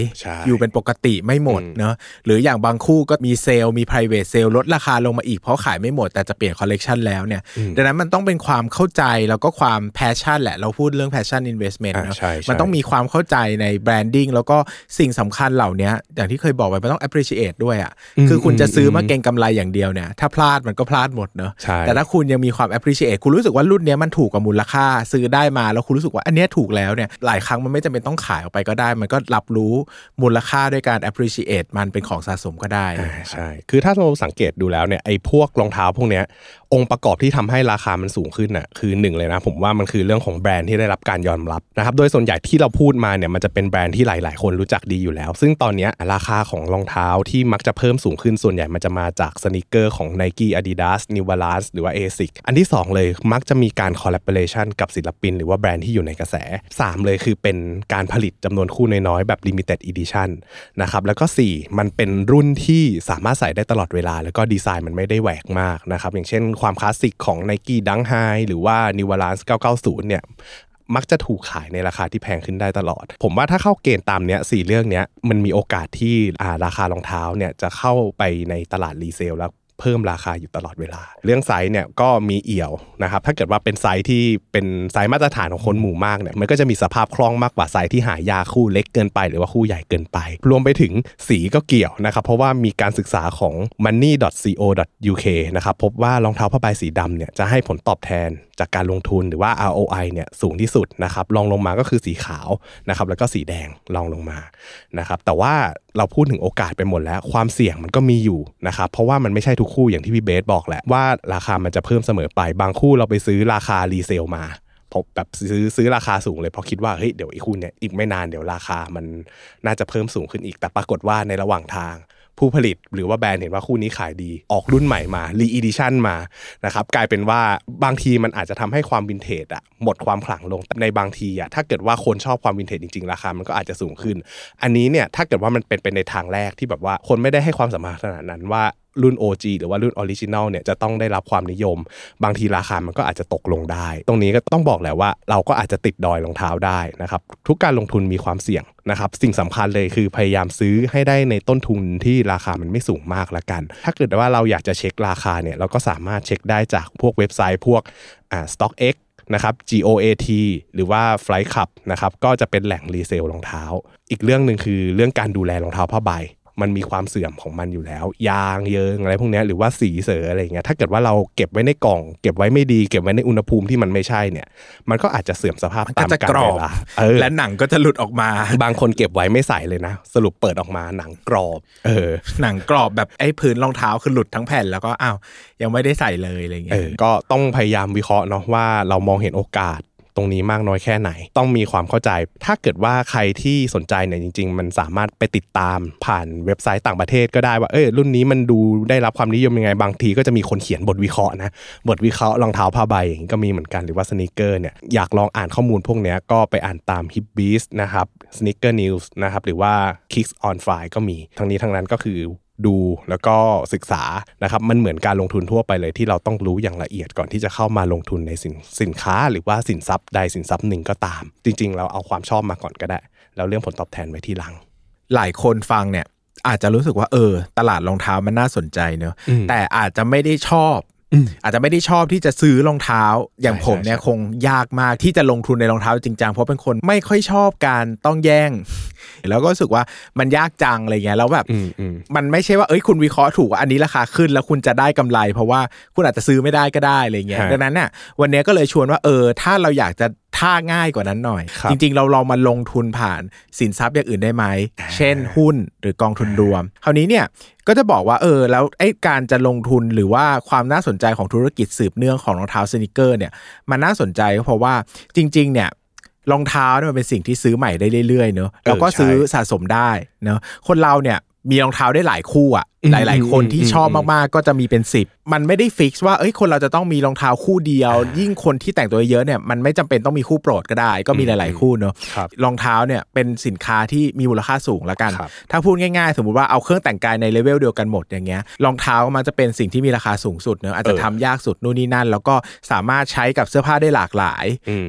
อยู่เป็นปกติไม่หมดเนอะหรืออย่างบางคู่ก็มีเซลล์มี private sale ลดราคาลงมาอีกเพราะขายไม่หมดแต่จะเปลี่ยน collection แล้วเนี่ยดังนั้นมันต้องเป็นความเข้าใจแล้วก็ความ passion แหละเราพูดเรื่อง passion investment เนอะมันต้องมีความเข้าใจใน branding แล้วก็สิ่งสำคัญเหล่านี้อย่างที่เคยบอกไปมันต้อง appreciate ด้วยอ่ะคือคุณจะซื้อมาเก็งกำไรอย่างเดียวเนี่ยถ้าพลาดมันก็พลาดหมดเนอะแต่ถ้าคุณยังมีความ appreciate คุณรู้สึกว่ารุ่นนี้มันถูกกับมูลค่าซื้อได้มาแล้วคุณรู้สึกว่าอันนี้ถูกแล้วเนี่ยหลายครั้งมันไม่จำเป็นต้องขายออกไปก็ได้มันก็รับรู้มูลค่าด้วยการ appreciate มันเป็นของสะสมก็ได้ใช่คือถ้าเราสังเกตดูแล้วเนี่ยไอ้พวกรองเท้าพวกเนี้ยองค์ประกอบที่ทำให้ราคามันสูงขึ้นน่ะคือหนึ่งเลยนะผมว่ามันคือเรื่องของแบรนด์ที่ได้รับการยอมรับนะครับโดยส่วนใหญ่ที่เราพูดมาเนี่ยมันจะเป็นแบรนด์ที่หลายๆคนรู้จักดีอยู่แล้วซึ่งตอนนี้ราคาของรองเท้าที่มักจะเพิ่มสูงขึ้นส่วนใหญ่มันจะมาจากสนีกเกอร์ของ Nike Adidas New Balance หรือว่า Asics อันที่สองเลยมักจะมีการ collaboration กับศิลปินหรือว่าแบรนด์ที่อยู่ในกระแสสามเลยคือเป็นการผลิตจำนวนคู่น้อยๆแบบ limited edition นะครับแล้วก็สี่มันเป็นรุ่นที่สามารถใส่ได้ตลอดเวลาแล้วก็ดีไซน์มันไม่ได้แหวกมากนะครับอย่างเช่นความคลาสสิกของ Nike Dunk High หรือว่า New Balance เก้าเก้าศูนย์เนี่ย มักจะถูกขายในราคาที่แพงขึ้นได้ตลอดผมว่าถ้าเข้าเกณฑ์ตามเนี้ยสี่เรื่องเนี้ยมันมีโอกาสที่อ่าราคารองเท้าเนี่ยจะเข้าไปในตลาดรีเซลแล้วเพิ่มราคาอยู่ตลอดเวลาเรื่องไซส์เนี่ยก็มีเอี่ยวนะครับถ้าเกิดว่าเป็นไซส์ที่เป็นไซส์มาตรฐานของคนหมู่มากเนี่ยมันก็จะมีสภาพคล่องมากกว่าไซส์ที่หายากคู่เล็กเกินไปหรือว่าคู่ใหญ่เกินไปรวมไปถึงสีก็เกี่ยวนะครับเพราะว่ามีการศึกษาของ มันนี่ ดอท ซี โอ ดอท ยู เค นะครับพบว่ารองเท้าผ้าใบสีดำเนี่ยจะให้ผลตอบแทนจากการลงทุนหรือว่า อาร์ โอ ไอ เนี่ยสูงที่สุดนะครับรองลงมาก็คือสีขาวนะครับแล้วก็สีแดงรองลงมานะครับแต่ว่าเราพูดถึงโอกาสไปหมดแล้วความเสี่ยงมันก็มีอยู่นะครับเพราะว่ามันไม่ใช่ทุกคู่อย่างที่พี่เบสบอกแหละว่าราคามันจะเพิ่มเสมอไปบางคู่เราไปซื้อราคารีเซลมาพอแบบซื้อซื้อราคาสูงเลยเพราะคิดว่าเฮ้ยเดี๋ยวอีกคู่เนี่ยอีกไม่นานเดี๋ยวราคามันน่าจะเพิ่มสูงขึ้นอีกแต่ปรากฏว่าในระหว่างทางผู้ผลิตหรือว่าแบรนด์เห็นว่าคู่นี้ขายดีออกรุ่นใหม่มารีอีดิชั่นมานะครับกลายเป็นว่าบางทีมันอาจจะทำให้ความวินเทจอ่ะหมดความขลังลงแต่ในบางทีอ่ะถ้าเกิดว่าคนชอบความวินเทจจริงๆราคามันก็อาจจะสูงขึ้นอันนี้เนี่ยถ้าเกิดว่ามันเป็นไปในทางแรกที่แบบว่าคนไม่ได้ให้ความสำคัญขนาดนั้นว่ารุ่น โอ จี หรือว่ารุ่น Original เนี่ยจะต้องได้รับความนิยมบางทีราคามันก็อาจจะตกลงได้ตรงนี้ก็ต้องบอกแหละว่าเราก็อาจจะติดดอยรองเท้าได้นะครับทุกการลงทุนมีความเสี่ยงนะครับสิ่งสำคัญเลยคือพยายามซื้อให้ได้ในต้นทุนที่ราคามันไม่สูงมากละกันถ้าเกิดว่าเราอยากจะเช็คราคาเนี่ยเราก็สามารถเช็คได้จากพวกเว็บไซต์พวกอ่า StockXนะครับ โกท หรือว่า Flight Club นะครับก็จะเป็นแหล่งรีเซลรองเท้าอีกเรื่องนึงคือเรื่องการดูแลรองเท้าผ้าใบมันมีความเสื่อมของมันอยู่แล้วยางเยิงอะไรพวกนี้หรือว่าสีเสออะไรอย่างเงี้ยถ้าเกิดว่าเราเก็บไว้ในกล่องเก็บไว้ไม่ดีเก็บไว้ในอุณหภูมิที่มันไม่ใช่เนี่ยมันก็อาจจะเสื่อมสภาพตามกาลเวลาและหนังก็จะหลุดออกมาบางคนเก็บไว้ไม่ใส่เลยนะสรุปเปิดออกมาหนังกรอบเออหนังกรอบแบบไอ้พื้นรองเท้าคือหลุดทั้งแผ่นแล้วก็อ้าวยังไม่ได้ใส่เลยอะไรอย่างเงี้ยก็ต้องพยายามวิเคราะห์เนาะว่าเรามองเห็นโอกาสตรงนี้มากน้อยแค่ไหนต้องมีความเข้าใจถ้าเกิดว่าใครที่สนใจเนี่ยจริงๆมันสามารถไปติดตามผ่านเว็บไซต์ต่างประเทศก็ได้ว่าเอ้ยรุ่นนี้มันดูได้รับความนิยมยังไงบางทีก็จะมีคนเขียนบทวิเคราะห์นะบทวิเคราะห์รองเท้าผ้าใบอย่างนี้ก็มีเหมือนกันหรือว่าสนีกเกอร์เนี่ยอยากลองอ่านข้อมูลพวกนี้ก็ไปอ่านตาม Hypebeast นะครับ Sneaker News นะครับหรือว่า Kicks On Fire ก็มีทั้งนี้ทั้งนั้นก็คือดูแล้วก็ศึกษานะครับมันเหมือนการลงทุนทั่วไปเลยที่เราต้องรู้อย่างละเอียดก่อนที่จะเข้ามาลงทุนในสินสินค้าหรือว่าสินทรัพย์ใดสินทรัพย์หนึ่งก็ตามจริงๆเราเอาความชอบมาก่อนก็ได้แล้วเรื่องผลตอบแทนไว้ทีหลังหลายคนฟังเนี่ยอาจจะรู้สึกว่าเออตลาดรองเท้ามันน่าสนใจเนอะแต่อาจจะไม่ได้ชอบอาจจะไม่ได้ชอบที่จะซื้อรองเท้าอย่างผมเนี่ยคงยากมากที่จะลงทุนในรองเท้าจริงจังเพราะเป็นคนไม่ค่อยชอบการต้องแย่งแล้วก็รู้สึกว่ามันยากจังอะไรเงี้ยแล้วแบบมันไม่ใช่ว่าเอ้ยคุณวิเคราะห์ถูกว่าอันนี้ราคาขึ้นแล้วคุณจะได้กำไรเพราะว่าคุณอาจจะซื้อไม่ได้ก็ได้อะไรเงี้ยดังนั้นน่ะวันนี้ก็เลยชวนว่าเออถ้าเราอยากจะท่าง่ายกว่านั้นหน่อยจริงๆเราลองมาลงทุนผ่านสินทรัพย์อย่างอื่นได้ไหมเช่นหุ้นหรือกองทุนรวมคราวนี้เนี่ยก็จะบอกว่าเออแล้วไอ้การจะลงทุนหรือว่าความน่าสนใจของธุรกิจสืบเนื่องของรองเท้าสนิเกอร์เนี่ยมันน่าสนใจเพราะว่าจริงๆเนี่ยรองเท้าเนี่ยมันเป็นสิ่งที่ซื้อใหม่ได้เรื่อยๆเนอะแล้วก็ซื้อสะสมได้เนอะคนเราเนี่ยมีรองเท้าได้หลายคู่อ่ะหลายๆคนที่ชอบมากๆก็จะมีเป็นสิบมันไม่ได้ฟิกซ์ว่าเอ้ยคนเราจะต้องมีรองเท้าคู่เดียวยิ่งคนที่แต่งตัวเยอะเนี่ยมันไม่จำเป็นต้องมีคู่โปรดก็ได้ก็มีหลายๆคู่เนาะรองเท้าเนี่ยเป็นสินค้าที่มีมูลค่าสูงละกันถ้าพูดง่ายๆสมมุติว่าเอาเครื่องแต่งกายในเลเวลเดียวกันหมดอย่างเงี้ยรองเท้ามันจะเป็นสิ่งที่มีราคาสูงสุดเนาะอาจจะทำยากสุดนู่นนี่นั่นแล้วก็สามารถใช้กับเสื้อผ้าได้หลากหลาย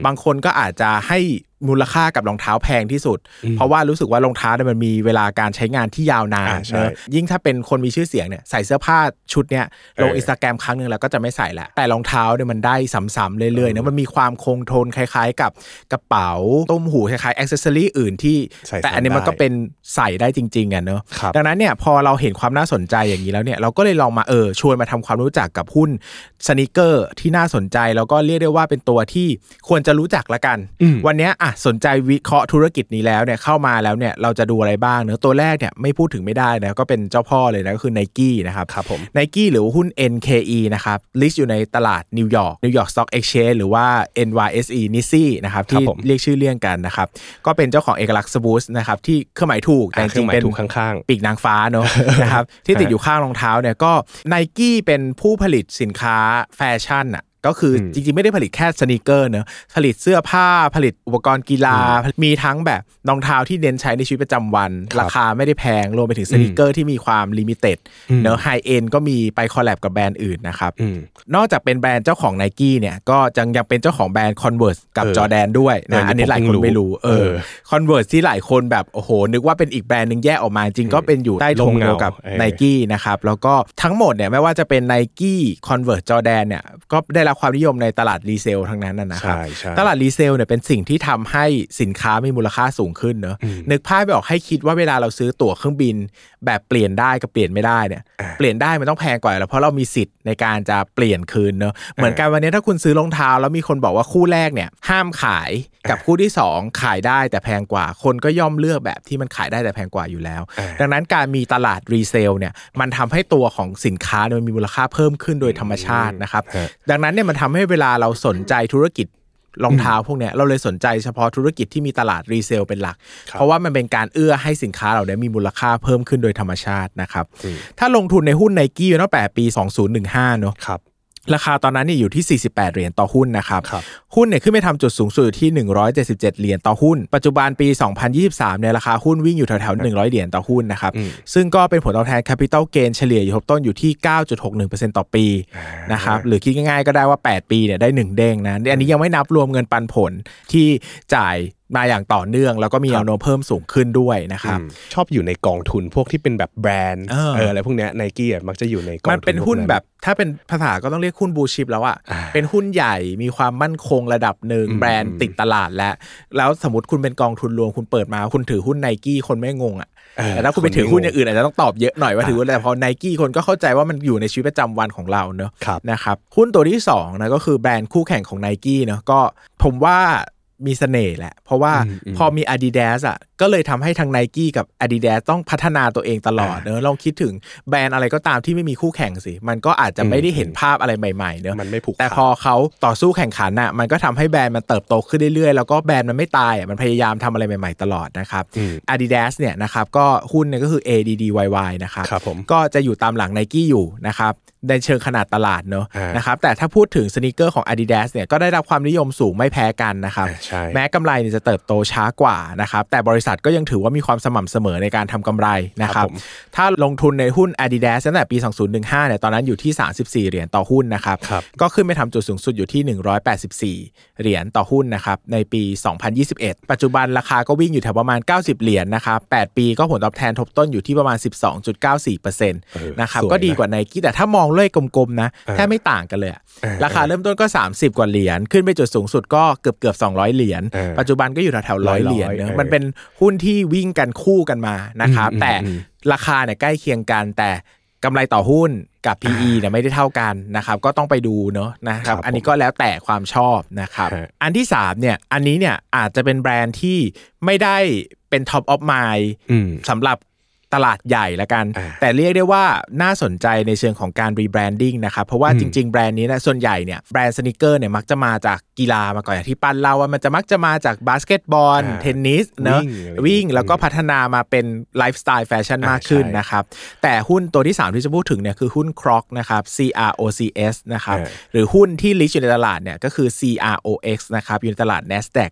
บางคนก็อาจจะให้มูลค่ากับรองเท้าแพงที่สุดเพราะว่ารู้สึกว่ารองเท้าเนี่ยมันมีเวลาการใช้งานที่ยาวนานเนอะยิ่งถ้าเป็นคนมีชื่อเสียงเนี่ยใส่เสื้อผ้าชุดเนี่ยลง Instagram ครั้งนึงแล้วก็จะไม่ใส่ละแต่รองเท้าเนี่ยมันได้ซ้ำๆเรื่อยๆนะมันมีความคงทนคล้ายๆกับกระเป๋าตุ้มหูคล้ายๆแอ็กเซสซอรี่อื่นที่แต่อันนี้มันก็เป็นใส่ได้จริงๆอ่ะเนอะดังนั้นเนี่ยพอเราเห็นความน่าสนใจอย่างนี้แล้วเนี่ยเราก็เลยลองมาเออชวนมาทำความรู้จักกับหุ้นสนีกเกอร์ที่น่าสนใจแล้วก็เรียกได้ว่าเป็นตัวที่ควรจะรู้จักละกันวันนี้อ่ะสนใจวิเคราะห์ธุรกิจนี้แล้วเนี่ยเข้ามาแล้วเนี่ยเราจะดูอะไรบ้างเนอะตัวแรกเนี่ยไม่พูดถึงไม่ได้นะก็เป็นเจ้าพ่อเลยนะก็คือ Nike นะครับครับผม Nike หรือหุ้น เอ็น เค อี นะครับลิสต์อยู่ในตลาดนิวยอร์กนิวยอร์ก สต็อก เอ็กซ์เชนจ์ หรือว่า เอ็น วาย เอส อี เอ็น วาย เอส อี นะครับที่เรียกชื่อเรียกกันนะครับก็เป็นเจ้าของเอกลักษณ์สบู๊สนะครับที่เครื่องหมายถูกแต่จริงเป็นปีกนางฟ้าเนาะนะครับที่ติดอยู่ข้างรองเท้าเนี่ยก็ Nike เป็นผู้ผลิตสินค้าแฟชั่นอ่ะ ก็คือจริงๆไม่ได้ผลิตแค่สนีกเกอร์เนอะผลิตเสื้อผ้าผลิตอุปกรณ์กีฬามีทั้งแบบรองเท้าที่เน้นใช้ในชีวิตประจำวัน ราคาไม่ได้แพงรวมไปถึงสนีกเกอร์ที่มีความลิมิเต็ดเนอะไฮเอ็นก็มีไปคอลแลบกับแบรนด์อื่นนะครับนอกจากเป็นแบรนด์เจ้าของ Nike เนี่ยก็ยังยังเป็นเจ้าของแบรนด์ Converse กับ Jordan ด้วยนะอันนี้หลายคนไม่รู้เออ Converse ที่หลายคนแบบโอ้โหนึกว่าเป็นอีกแบรนด์นึงแยกออกมาจริงก็เป็นอยู่ใต้ธงเดียวกับ Nike นะครับแล้วก็ทั้งหมดเนี่ยไม่ว่าจะเป็น Nike Converse Jordan เนี่ยก็ได้รับความนิยมในตลาดรีเซลทั้งนั้นนะครับตลาดรีเซลเนี่ยเป็นสิ่งที่ทำให้สินค้ามีมูลค่าสูงขึ้นเนอะนึกภาพไปออกให้คิดว่าเวลาเราซื้อตั๋วเครื่องบินแบบเปลี่ยนได้กับเปลี่ยนไม่ได้เนี่ยเปลี่ยนได้มันต้องแพงกว่าแล้วเพราะเรามีสิทธิ์ในการจะเปลี่ยนคืนเนอะเหมือนกันวันนี้ถ้าคุณซื้อรองเท้าแล้วมีคนบอกว่าคู่แรกเนี่ยห้ามขายกับคู่ที่สองขายได้แต่แพงกว่าคนก็ย่อมเลือกแบบที่มันขายได้แต่แพงกว่าอยู่แล้วดังนั้นการมีตลาดรีเซลเนี่ยมันทำให้ตัวของสินค้ามันมีมูลค่าเพิ่มขึ้นโดยธรรมชาตินะครับดังนั้นเนี่ยมันทำให้เวลาเราสนใจธุรกิจรองเท้าพวกเนี้ยเราเลยสนใจเฉพาะธุรกิจที่มีตลาดรีเซลเป็นหลักเพราะว่ามันเป็นการเอื้อให้สินค้าเหล่านี้มีมูลค่าเพิ่มขึ้นโดยธรรมชาตินะครับถ้าลงทุนในหุ้น Nike ตั้งแต่ปีสองพันสิบห้าเนาะราคาตอนนั้นเนี่ยอยู่ที่สี่สิบแปดเหรียญต่อหุ้นนะครับหุ้นเนี่ยขึ้นไปทำจุดสูงสุดอยู่ที่หนึ่งร้อยเจ็ดสิบเจ็ดเหรียญต่อหุ้นปัจจุบันปีสองพันยี่สิบสามเนี่ยราคาหุ้นวิ่งอยู่แถวๆหนึ่งร้อยเหรียญต่อหุ้นนะครับซึ่งก็เป็นผลตอบแทน Capital Gain เฉลี่ยอยู่ทบต้นอยู่ที่ เก้าจุดหกหนึ่งเปอร์เซ็นต์ ต่อปีนะครับหรือคิดง่ายๆก็ได้ว่าแปดปีเนี่ยได้หนึ่งเด้งนะอันนี้ยังไม่นับรวมเงินปันผลที่จ่ายมาอย่างต่อเนื่องแล้วก็มีแนวโน้มเพิ่มสูงขึ้นด้วยนะครับชอบอยู่ในกองทุนพวกที่เป็นแบบแบรนด์เอออะไรพวกเนี้ย Nike อ่ะมักจะอยู่ในกองทุนมันเป็นหุ้นแบบถ้าเป็นภาษาก็ต้องเรียกหุ้นบูชิปแล้วอ่ะเป็นหุ้นใหญ่มีความมั่นคงระดับหนึ่งแบรนด์ติดตลาดและแล้วสมมติคุณเป็นกองทุนรวมคุณเปิดมาคุณถือหุ้น Nike คนไม่งงอ่ะแต่ถ้าคุณไปถือหุ้นอย่างอื่นอาจจะต้องตอบเยอะหน่อยว่าถือหุ้นอะไรเพราะ Nike คนก็เข้าใจว่ามันอยู่ในชีวิตประจำวันของเราเนอะนะครับหุ้นตัวที่สองนะก็คือแบรนด์คู่แข่งของ Nike เนอะก็ผมว่ามีเสน่ห์แหละเพราะว่าพอมี Adidas อ่ะก็เลยทำให้ทาง Nike กับ Adidas ต้องพัฒนาตัวเองตลอดเนอะลองคิดถึงแบรนด์อะไรก็ตามที่ไม่มีคู่แข่งสิมันก็อาจจะไม่ได้เห็นภาพอะไรใหม่ๆเนอะแต่พอเขาต่อสู้แข่งขันน่ะมันก็ทำให้แบรนด์มันเติบโตขึ้นเรื่อยๆแล้วก็แบรนด์มันไม่ตายอ่ะมันพยายามทำอะไรใหม่ๆตลอดนะครับ Adidas เนี่ยนะครับก็หุ้นเนี่ยก็คือ เอ ดี ดี วาย วาย นะครับก็จะอยู่ตามหลัง Nike อยู่นะครับในเชิงขนาดตลาดเนอะนะครับแต่ถ้าพูดถึงสนีกเกอร์ของ Adidas เนี่ยก็ได้รับความนิยมสูงไม่แพ้กันนะครับแม้กำไรเนี่ยจะเติบโตช้ากว่านะครับแต่บริษัทก็ยังถือว่ามีความสม่ำเสมอในการทำกำไรนะครับถ้าลงทุนในหุ้น Adidas ตั้งแต่ปีสองพันสิบห้าเนี่ยตอนนั้นอยู่ที่สามสิบสี่เหรียญต่อหุ้นนะครับก็ขึ้นไปทำจุดสูงสุดอยู่ที่หนึ่งร้อยแปดสิบสี่เหรียญต่อหุ้นนะครับในปีสองพันยี่สิบเอ็ดปัจจุบันราคาก็วิ่งอยู่แถวประมาณเก้าสิบเหรียญนะครับแปดปีก็ผลตอบแทนทบต้นอยู่ที่ประมาณ สิบสองจุดเก้าสี่เปอร์เซ็นต์ นะครับก็ดีกว่า Nike แต่ถ้ามองเลขกลมๆนะแทบไม่ต่างกันเลยราคาเริ่มต้นก็สามสิบกว่าเหรียญขึ้นไปจุดสูงสุดก็เกือบๆสองร้อยเหรียญปัจจุบันก็อยู่แถวๆร้อยเหรียญนะมันเป็นหุ้นที่วิ่งกันคู่กันมานะครับแต่ราคาเนี่ยใกล้เคียงกันแต่กำไรต่อหุ้นกับ พี อี เนี่ยไม่ได้เท่ากันนะครับก็ต้องไปดูเนาะนะครับอันนี้ก็แล้วแต่ความชอบนะครับอันที่สามเนี่ยอันนี้เนี่ยอาจจะเป็นแบรนด์ที่ไม่ได้เป็น Top of Mind สำหรับตลาดใหญ่ละกันแต่เรียกได้ว่าน่าสนใจในเชิงของการรีแบรนดิ้งนะครับเพราะว่าจริงๆแบรนด์นี้นะส่วนใหญ่เนี่ยแบรนด์สนิเกอร์เนี่ยมักจะมาจากกีฬามาก่อนอย่างที่ปั้นเล่าว่ามันจะมักจะมาจากบาสเกตบอลเทนนิสเนอะวิ่งแล้วก็พัฒนามาเป็นไลฟ์สไตล์แฟชั่นมากขึ้นนะครับแต่หุ้นตัวที่สามที่จะพูดถึงเนี่ยคือหุ้น Crocs นะครับ Crocs นะครับหรือหุ้นที่ลิสต์อยู่ในตลาดเนี่ยก็คือ Crox นะครับอยู่ในตลาด Nasdaq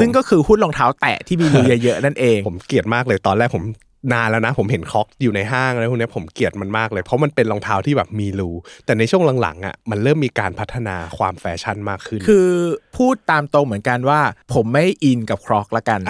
ซึ่งก็คือหุ้นรองเท้าแตะที่มีมูลเยอะๆนั่นเองผมเกลียดมากเลยตอนแรกผมนานแล้วนะผมเห็นคล็อกอยู่ในห้างอะไรพวกนี้ผมเกลียดมันมากเลยเพราะมันเป็นรองเท้าที่แบบมีรูแต่ในช่วงหลังๆอ่ะมันเริ่มมีการพัฒนาความแฟชั่นมากขึ้นคือพูดตามตรงเหมือนกันว่าผมไม่อินกับคล็อกละกัน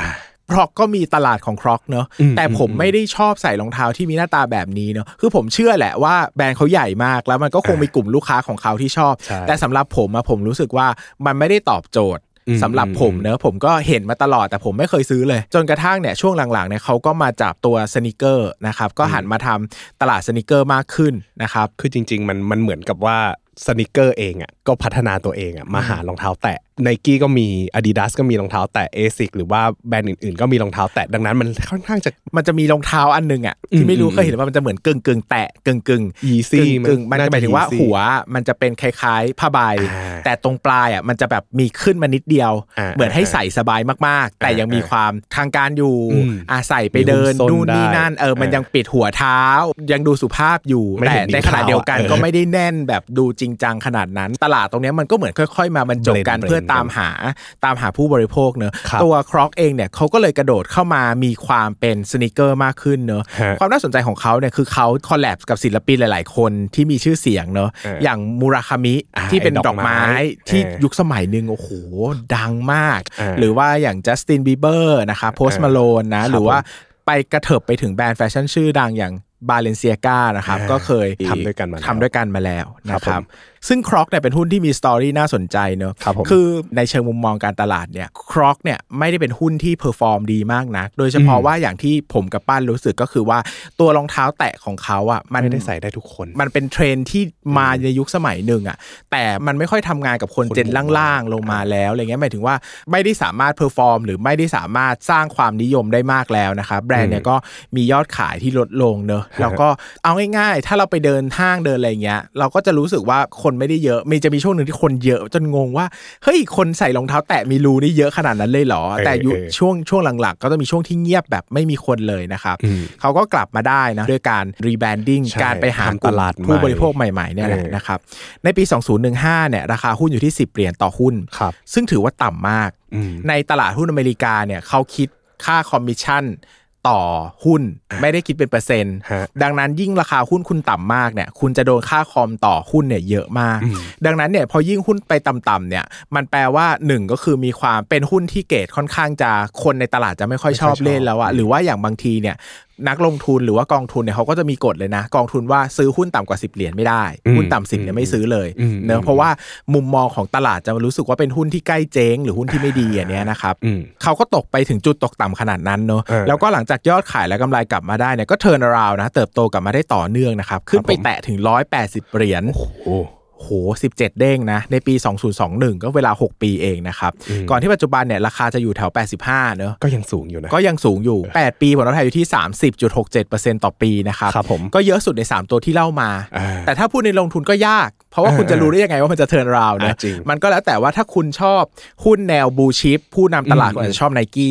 คล็อกก็มีตลาดของคล็อกเนอะแต่ผมไม่ได้ชอบใส่รองเท้าที่มีหน้าตาแบบนี้เนอะคือผมเชื่อแหละว่าแบรนด์เขาใหญ่มากแล้วมันก็คงมีกลุ่มลูกค้าของเขาที่ชอบแต่สำหรับผมอะผมรู้สึกว่ามันไม่ได้ตอบโจทย์สำหรับผมเนอะผมก็เห็นมาตลอดแต่ผมไม่เคยซื้อเลยจนกระทั่งเนี่ยช่วงหลังๆเนี่ยเขาก็มาจับตัวสนิเกอร์นะครับก็หันมาทำตลาดสนิเกอร์มากขึ้นนะครับคือจริงๆมันมันเหมือนกับว่าสนิเกอร์เองอ่ะก็พัฒนาตัวเองอ่ะมาหารองเท้าแตะ Nike ก็มี Adidas ก็มีรองเท้าแตะ Asics หรือว่าแบรนด์อื่นๆก็มีรองเท้าแตะดังนั้นมันค่อนข้างจะมันจะมีรองเท้าอันนึงอ่ะที่ไม่รู้เคยเห็นว่ามันจะเหมือนกึ่งๆแตะกึ่งๆ Easy มันหมายถึงว่าหัวมันจะเป็นคล้ายๆผ้าใบแต่ตรงปลายอ่ะมันจะแบบมีขึ้นมานิดเดียวเหมือนให้ใส่สบายมากๆแต่ยังมีความทางการอยู่อ่ะใส่ไปเดินนู่นนี่นั่นเออมันยังปิดหัวเท้ายังดูสุภาพอยู่แต่ในขณะเดียวกันก็ไม่ได้แน่นแบบดูจ ริงจังขนาดนั้นตลาดตรงนี้มันก็เหมือนค่อยๆมาบรรจบกันเพื่อตามหาตามหาผู้บริโภคเนอะตัว Crocs เองเนี่ยเขาก็เลยกระโดดเข้ามามีความเป็นสนิเกอร์มากขึ้นเนอะความน่าสนใจของเขาเนี่ยคือเขาคอลแลบกับศิลปินหลายๆคนที่มีชื่อเสียงเนอะอย่างมูราคามิที่เป็นดอกไม้ที่ยุคสมัยนึงโอ้โหดังมากหรือว่าอย่างจัสตินบีเบอร์นะคะโพสต์มาโลนนะหรือว่าไปกระเถิบไปถึงแบรนด์แฟชั่นชื่อดังอย่างBalenciaga นะครับก็เคยทำด้วยกันมาทำด้วยกันมาแล้วนะครับซึ่ง Crocs เนี่ยเป็นหุ้นที่มีสตอรี่น่าสนใจเนอะคือในเชิงมุมมองการตลาดเนี่ย Crocs เนี่ยไม่ได้เป็นหุ้นที่เพอร์ฟอร์มดีมากนักโดยเฉพาะว่าอย่างที่ผมกับป้านรู้สึกก็คือว่าตัวรองเท้าแตะของเขาอ่ะมันไม่ได้ใส่ได้ทุกคนมันเป็นเทรนด์ที่มาในยุคสมัยหนึ่งอ่ะแต่มันไม่ค่อยทำงานกับคนเจนล่างๆลงมาแล้วอะไรเงี้ยหมายถึงว่าไม่ได้สามารถเพอร์ฟอร์มหรือไม่ได้สามารถสร้างความนิยมได้มากแล้วนะครับแบรนด์เนี่ยก็มียอดขายที่ลดลงเนอะแล้วก็เอาง่ายๆถ้าเราไปเดินห้างเดินอะไรเงี้ยเราก็จะรู้สึกว่าคนไม่ได้เยอะมีจะมีช่วงหนึ่งที่คนเยอะจนงงว่าเฮ้ยคนใส่รองเท้าแตะมีรูนี่เยอะขนาดนั้นเลยเหรอแต่ยุคช่วงช่วงหลังๆก็จะมีช่วงที่เงียบแบบไม่มีคนเลยนะครับเขาก็กลับมาได้นะด้วยการรีแบรนดิ้งการไปหาตลาดผู้บริโภคใหม่ๆเนี่ยแหละนะครับในปีสองพันสิบห้าเนี่ยราคาหุ้นอยู่ที่สิบเหรียญต่อหุ้นซึ่งถือว่าต่ำมากในตลาดหุ้นอเมริกาเนี่ยเขาคิดค่าคอมมิชชั่นต่อหุ้นไม่ได้คิดเป็นเปอร์เซ็นต์ดังนั้นยิ่งราคาหุ้นคุณต่ำมากเนี่ยคุณจะโดนค่าคอมต่อหุ้นเนี่ยเยอะมากดังนั้นเนี่ยพอยิ่งหุ้นไปต่ำๆเนี่ยมันแปลว่าหนึ่งก็คือมีความเป็นหุ้นที่เกรดค่อนข้างจะคนในตลาดจะไม่ค่อยชอบเล่นแล้วอะหรือว่าอย่างบางทีเนี่ยนักลงทุนหรือว่ากองทุนเนี่ยเขาก็จะมีกฎเลยนะกองทุนว่าซื้อหุ้นต่ำกว่าสิบเหรียญไม่ได้หุ้นต่ำสิบเนี่ยไม่ซื้อเลยเนอะเพราะว่ามุมมองของตลาดจะรู้สึกว่าเป็นหุ้นที่ใกล้เจ๊งหรือหุ้นที่ไม่ดีอย่างเนี้ยนะครับเขาก็ตกไปถึงจุดตกต่ำขนาดนั้นเนอะแล้วก็หลังจากยอดขายและกำไรกลับมาได้เนี่ยก็เทิร์นอราวด์นะเติบโตกลับมาได้ต่อเนื่องนะครับขึ้นไปแตะถึงหนึ่งร้อยแปดสิบเหรียญโหสิบเจ็ดเด้งนะในปีสองพันยี่สิบเอ็ดก็เวลาหกปีเองนะครับก่อนที่ปัจจุบันเนี่ยราคาจะอยู่แถวแปดสิบห้าเนอะก็ยังสูงอยู่นะก็ยังสูงอยู่แปดปีผลตอบแทนอยู่ที่ สามสิบจุดหกเจ็ดเปอร์เซ็นต์ ต่อปีนะครับก็เยอะสุดในสามตัวที่เล่ามาแต่ถ้าพูดในลงทุนก็ยากเพราะว่าคุณจะรู้ได้ยังไงว่ามันจะเทิร์นราวด์นะมันก็แล้วแต่ว่าถ้าคุณชอบหุ้นแนวบูชิปผู้นำตลาดคุณอาจจะชอบ Nike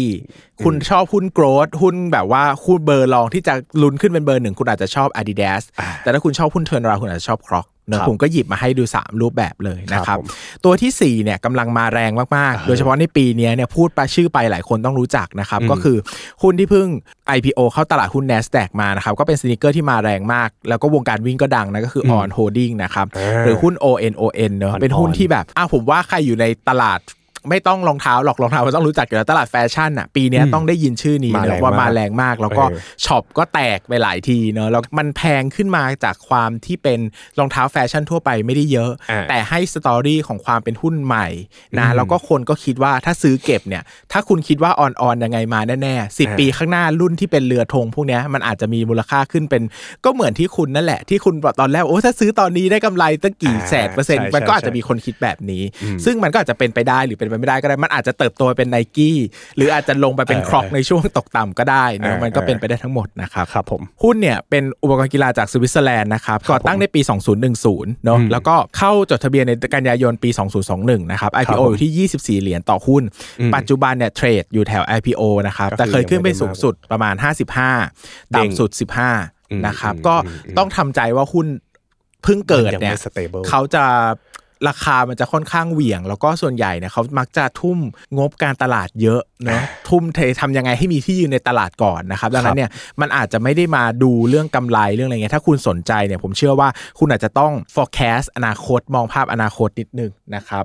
คุณชอบหุ้นโกรทหุ้นแบบว่าหุ้นเบอร์รองที่จะลุ้นขึ้นเป็นเบอร์หนึ่งคุณอาจจะชอบ Adidas แต่ถ้าคุณชอบหุ้นเทิร์นราวด์คุณอาจจะชอบ Crocsนะผมก็หยิบมาให้ดูสามรูปแบบเลยนะครับตัวที่สี่เนี่ยกำลังมาแรงมากๆโดยเฉพาะในปีนี้เนี่ยพูดไปชื่อไปหลายคนต้องรู้จักนะครับก็คือหุ้นที่เพิ่ง ไอ พี โอ เข้าตลาดหุ้น Nasdaq มานะครับก็เป็นสนีกเกอร์ที่มาแรงมากแล้วก็วงการวิ่งก็ดังนะก็คือ On Holding นะครับหรือหุ้น โอ เอ็น โอ เอ็น เนอะเป็นหุ้นที่แบบอ่ะผมว่าใครอยู่ในตลาดไม่ต้องรองเท้าหรอกรองเท้ามันต้องรู้จักอยู่แล้วตลาดแฟชั่นอ่ะปีนี้ต้องได้ยินชื่อนี้นะว่ามาแรงมากแล้วก็ช็อปก็แตกไปหลายทีเนอะแล้วมันแพงขึ้นมาจากความที่เป็นรองเท้าแฟชั่นทั่วไปไม่ได้เยอะแต่ให้สตอรี่ของความเป็นหุ้นใหม่นะแล้วก็คนก็คิดว่าถ้าซื้อเก็บเนี่ยถ้าคุณคิดว่าอ่อนๆยังไงมาแน่ๆสิบปีข้างหน้ารุ่นที่เป็นเรือธงพวกนี้มันอาจจะมีมูลค่าขึ้นเป็นก็เหมือนที่คุณนั่นแหละที่คุณตอนแรกโอ้ถ้าซื้อตอนนี้ได้กำไรตั้งกี่แสนเปอร์เซ็นต์มันก็อาจจะมีคนคิดแบบนี้ซึ่งมันก็อาจจะเป็นไปได้หรือเป็นไม่ได้ก็ได้มันอาจจะเติบโตเป็น Nike หรืออาจจะลงไปเป็น Crocs ในช่วงตกต่ำก็ได้นะมันก็เป็นไปได้ทั้งหมดนะครับครับผมหุ้นเนี่ยเป็นอุปกรณ์กีฬาจากสวิตเซอร์แลนด์นะครับก่อตั้งในปีสองพันสิบเนาะแล้วก็เข้าจดทะเบียนในกันยายนปีสองพันยี่สิบเอ็ดนะครับ ไอ พี โอ อยู่ที่ยี่สิบสี่เหรียญต่อหุ้นปัจจุบันเนี่ยเทรดอยู่แถว ไอ พี โอ นะครับแต่เคยขึ้นไปสูงสุดประมาณห้าสิบห้าต่ำสุดสิบห้านะครับก็ต้องทำใจว่าหุ้นเพิ่งเกิดเนี่ยเขาจะราคามันจะค่อนข้างเหวี่ยงแล้วก็ส่วนใหญ่เนี่ยเขามักจะทุ่มงบการตลาดเยอะเนาะทุ่มเททำยังไงให้มีที่ยืนในตลาดก่อนนะครับดังนั้นเนี่ยมันอาจจะไม่ได้มาดูเรื่องกำไรเรื่องอะไรเงี้ยถ้าคุณสนใจเนี่ยผมเชื่อว่าคุณอาจจะต้อง forecast อนาคตมองภาพอนาคตนิดนึงนะครับ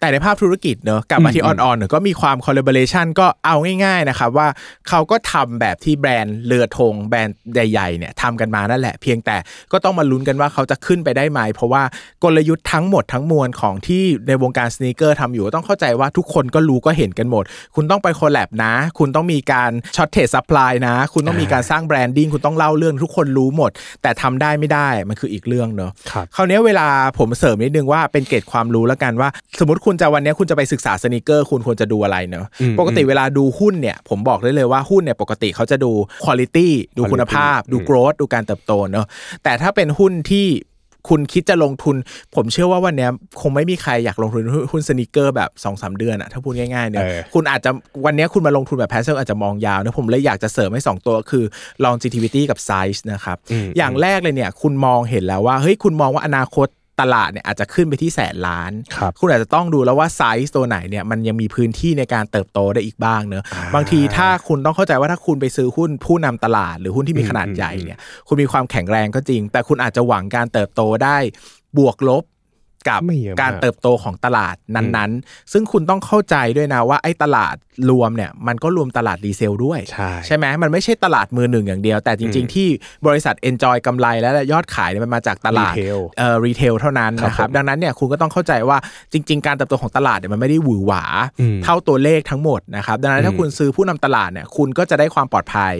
แต่ในภาพธุรกิจเนาะกลับมาที่ on on เนี่ยก็มีความ collaboration ก็เอาง่ายๆนะครับว่าเขาก็ทำแบบที่แบรนด์เรือธงแบรนด์ใหญ่ๆเนี่ยทำกันมานั่นแหละเพียงแต่ก็ต้องมาลุ้นกันว่าเขาจะขึ้นไปได้ไหมเพราะว่ากลยุทธ์ทั้งหมดทั้งมวลของที่ในวงการสนีกเกอร์ทำอยู่ต้องเข้าใจว่าทุกคนก็รู้ก็เห็นกันหมดคุณต้องไปคอลแลบนะคุณต้องมีการช็อตเทรดซัพพลายนะคุณต้องมีการสร้างแบรนดิ้งคุณต้องเล่าเรื่องทุกคนรู้หมดแต่ทำได้ไม่ได้มันคืออีกเรื่องเนอะคราวนี้เวลาผมเสริมนิดนึงว่าเป็นเกร็ดความรู้แล้วกันว่าสมมติคุณจะวันนี้คุณจะไปศึกษาสนีกเกอร์คุณควรจะดูอะไรเนอะปกติเวลาดูหุ้นเนี่ยผมบอกได้เลยว่าหุ้นเนี่ยปกติเขาจะดูควอลิตี้ดูคุณภาพดูโกรทดูการเติบโตเนอะแต่ถ้าเป็นหุ้นที่คุณคิดจะลงทุนผมเชื่อว่าวันนี้คงไม่มีใครอยากลงทุนหุ้นสนีกเกอร์แบบ สองสามเดือนอะถ้าพูดง่ายๆเนี่ยคุณอาจจะวันนี้คุณมาลงทุนแบบแพสซีฟอาจจะมองยาวนะผมเลยอยากจะเสริมให้สองตัวคือ longevity กับ size นะครับอย่างแรกเลยเนี่ยคุณมองเห็นแล้วว่าเฮ้ยคุณมองว่าอนาคต ตลาดเนี่ยอาจจะขึ้นไปที่แสนล้าน ค, คุณอาจจะต้องดูแล้วว่าไซส์ตัวไหนเนี่ยมันยังมีพื้นที่ในการเติบโตได้อีกบ้างเนอะบางทีถ้าคุณต้องเข้าใจว่าถ้าคุณไปซื้อหุ้นผู้นำตลาดหรือหุ้นที่มีขนาดใหญ่เนี่ยคุณมีความแข็งแรงก็จริงแต่คุณอาจจะหวังการเติบโตได้บวกลบกับการเติบโตของตลาดนั้นๆซึ่งคุณต้องเข้าใจด้วยนะว่าไอ้ตลาดรวมเนี่ยมันก็รวมตลาดรีเซลด้วยใช่ใช่ไหมมันไม่ใช่ตลาดมือหนึ่งอย่างเดียวแต่จริงๆที่บริษัท enjoy กำไรและยอดขายเนี่ยมันมาจากตลาดเอ่อรีเทลเท่านั้นนะครับดังนั้นเนี่ยคุณก็ต้องเข้าใจว่าจริงๆการเติบโตของตลาดเนี่ยมันไม่ได้หวือหวาเท่าตัวเลขทั้งหมดนะครับดังนั้นถ้าคุณซื้อผู้นำตลาดเนี่ยคุณก็จะได้ความปลอดภัย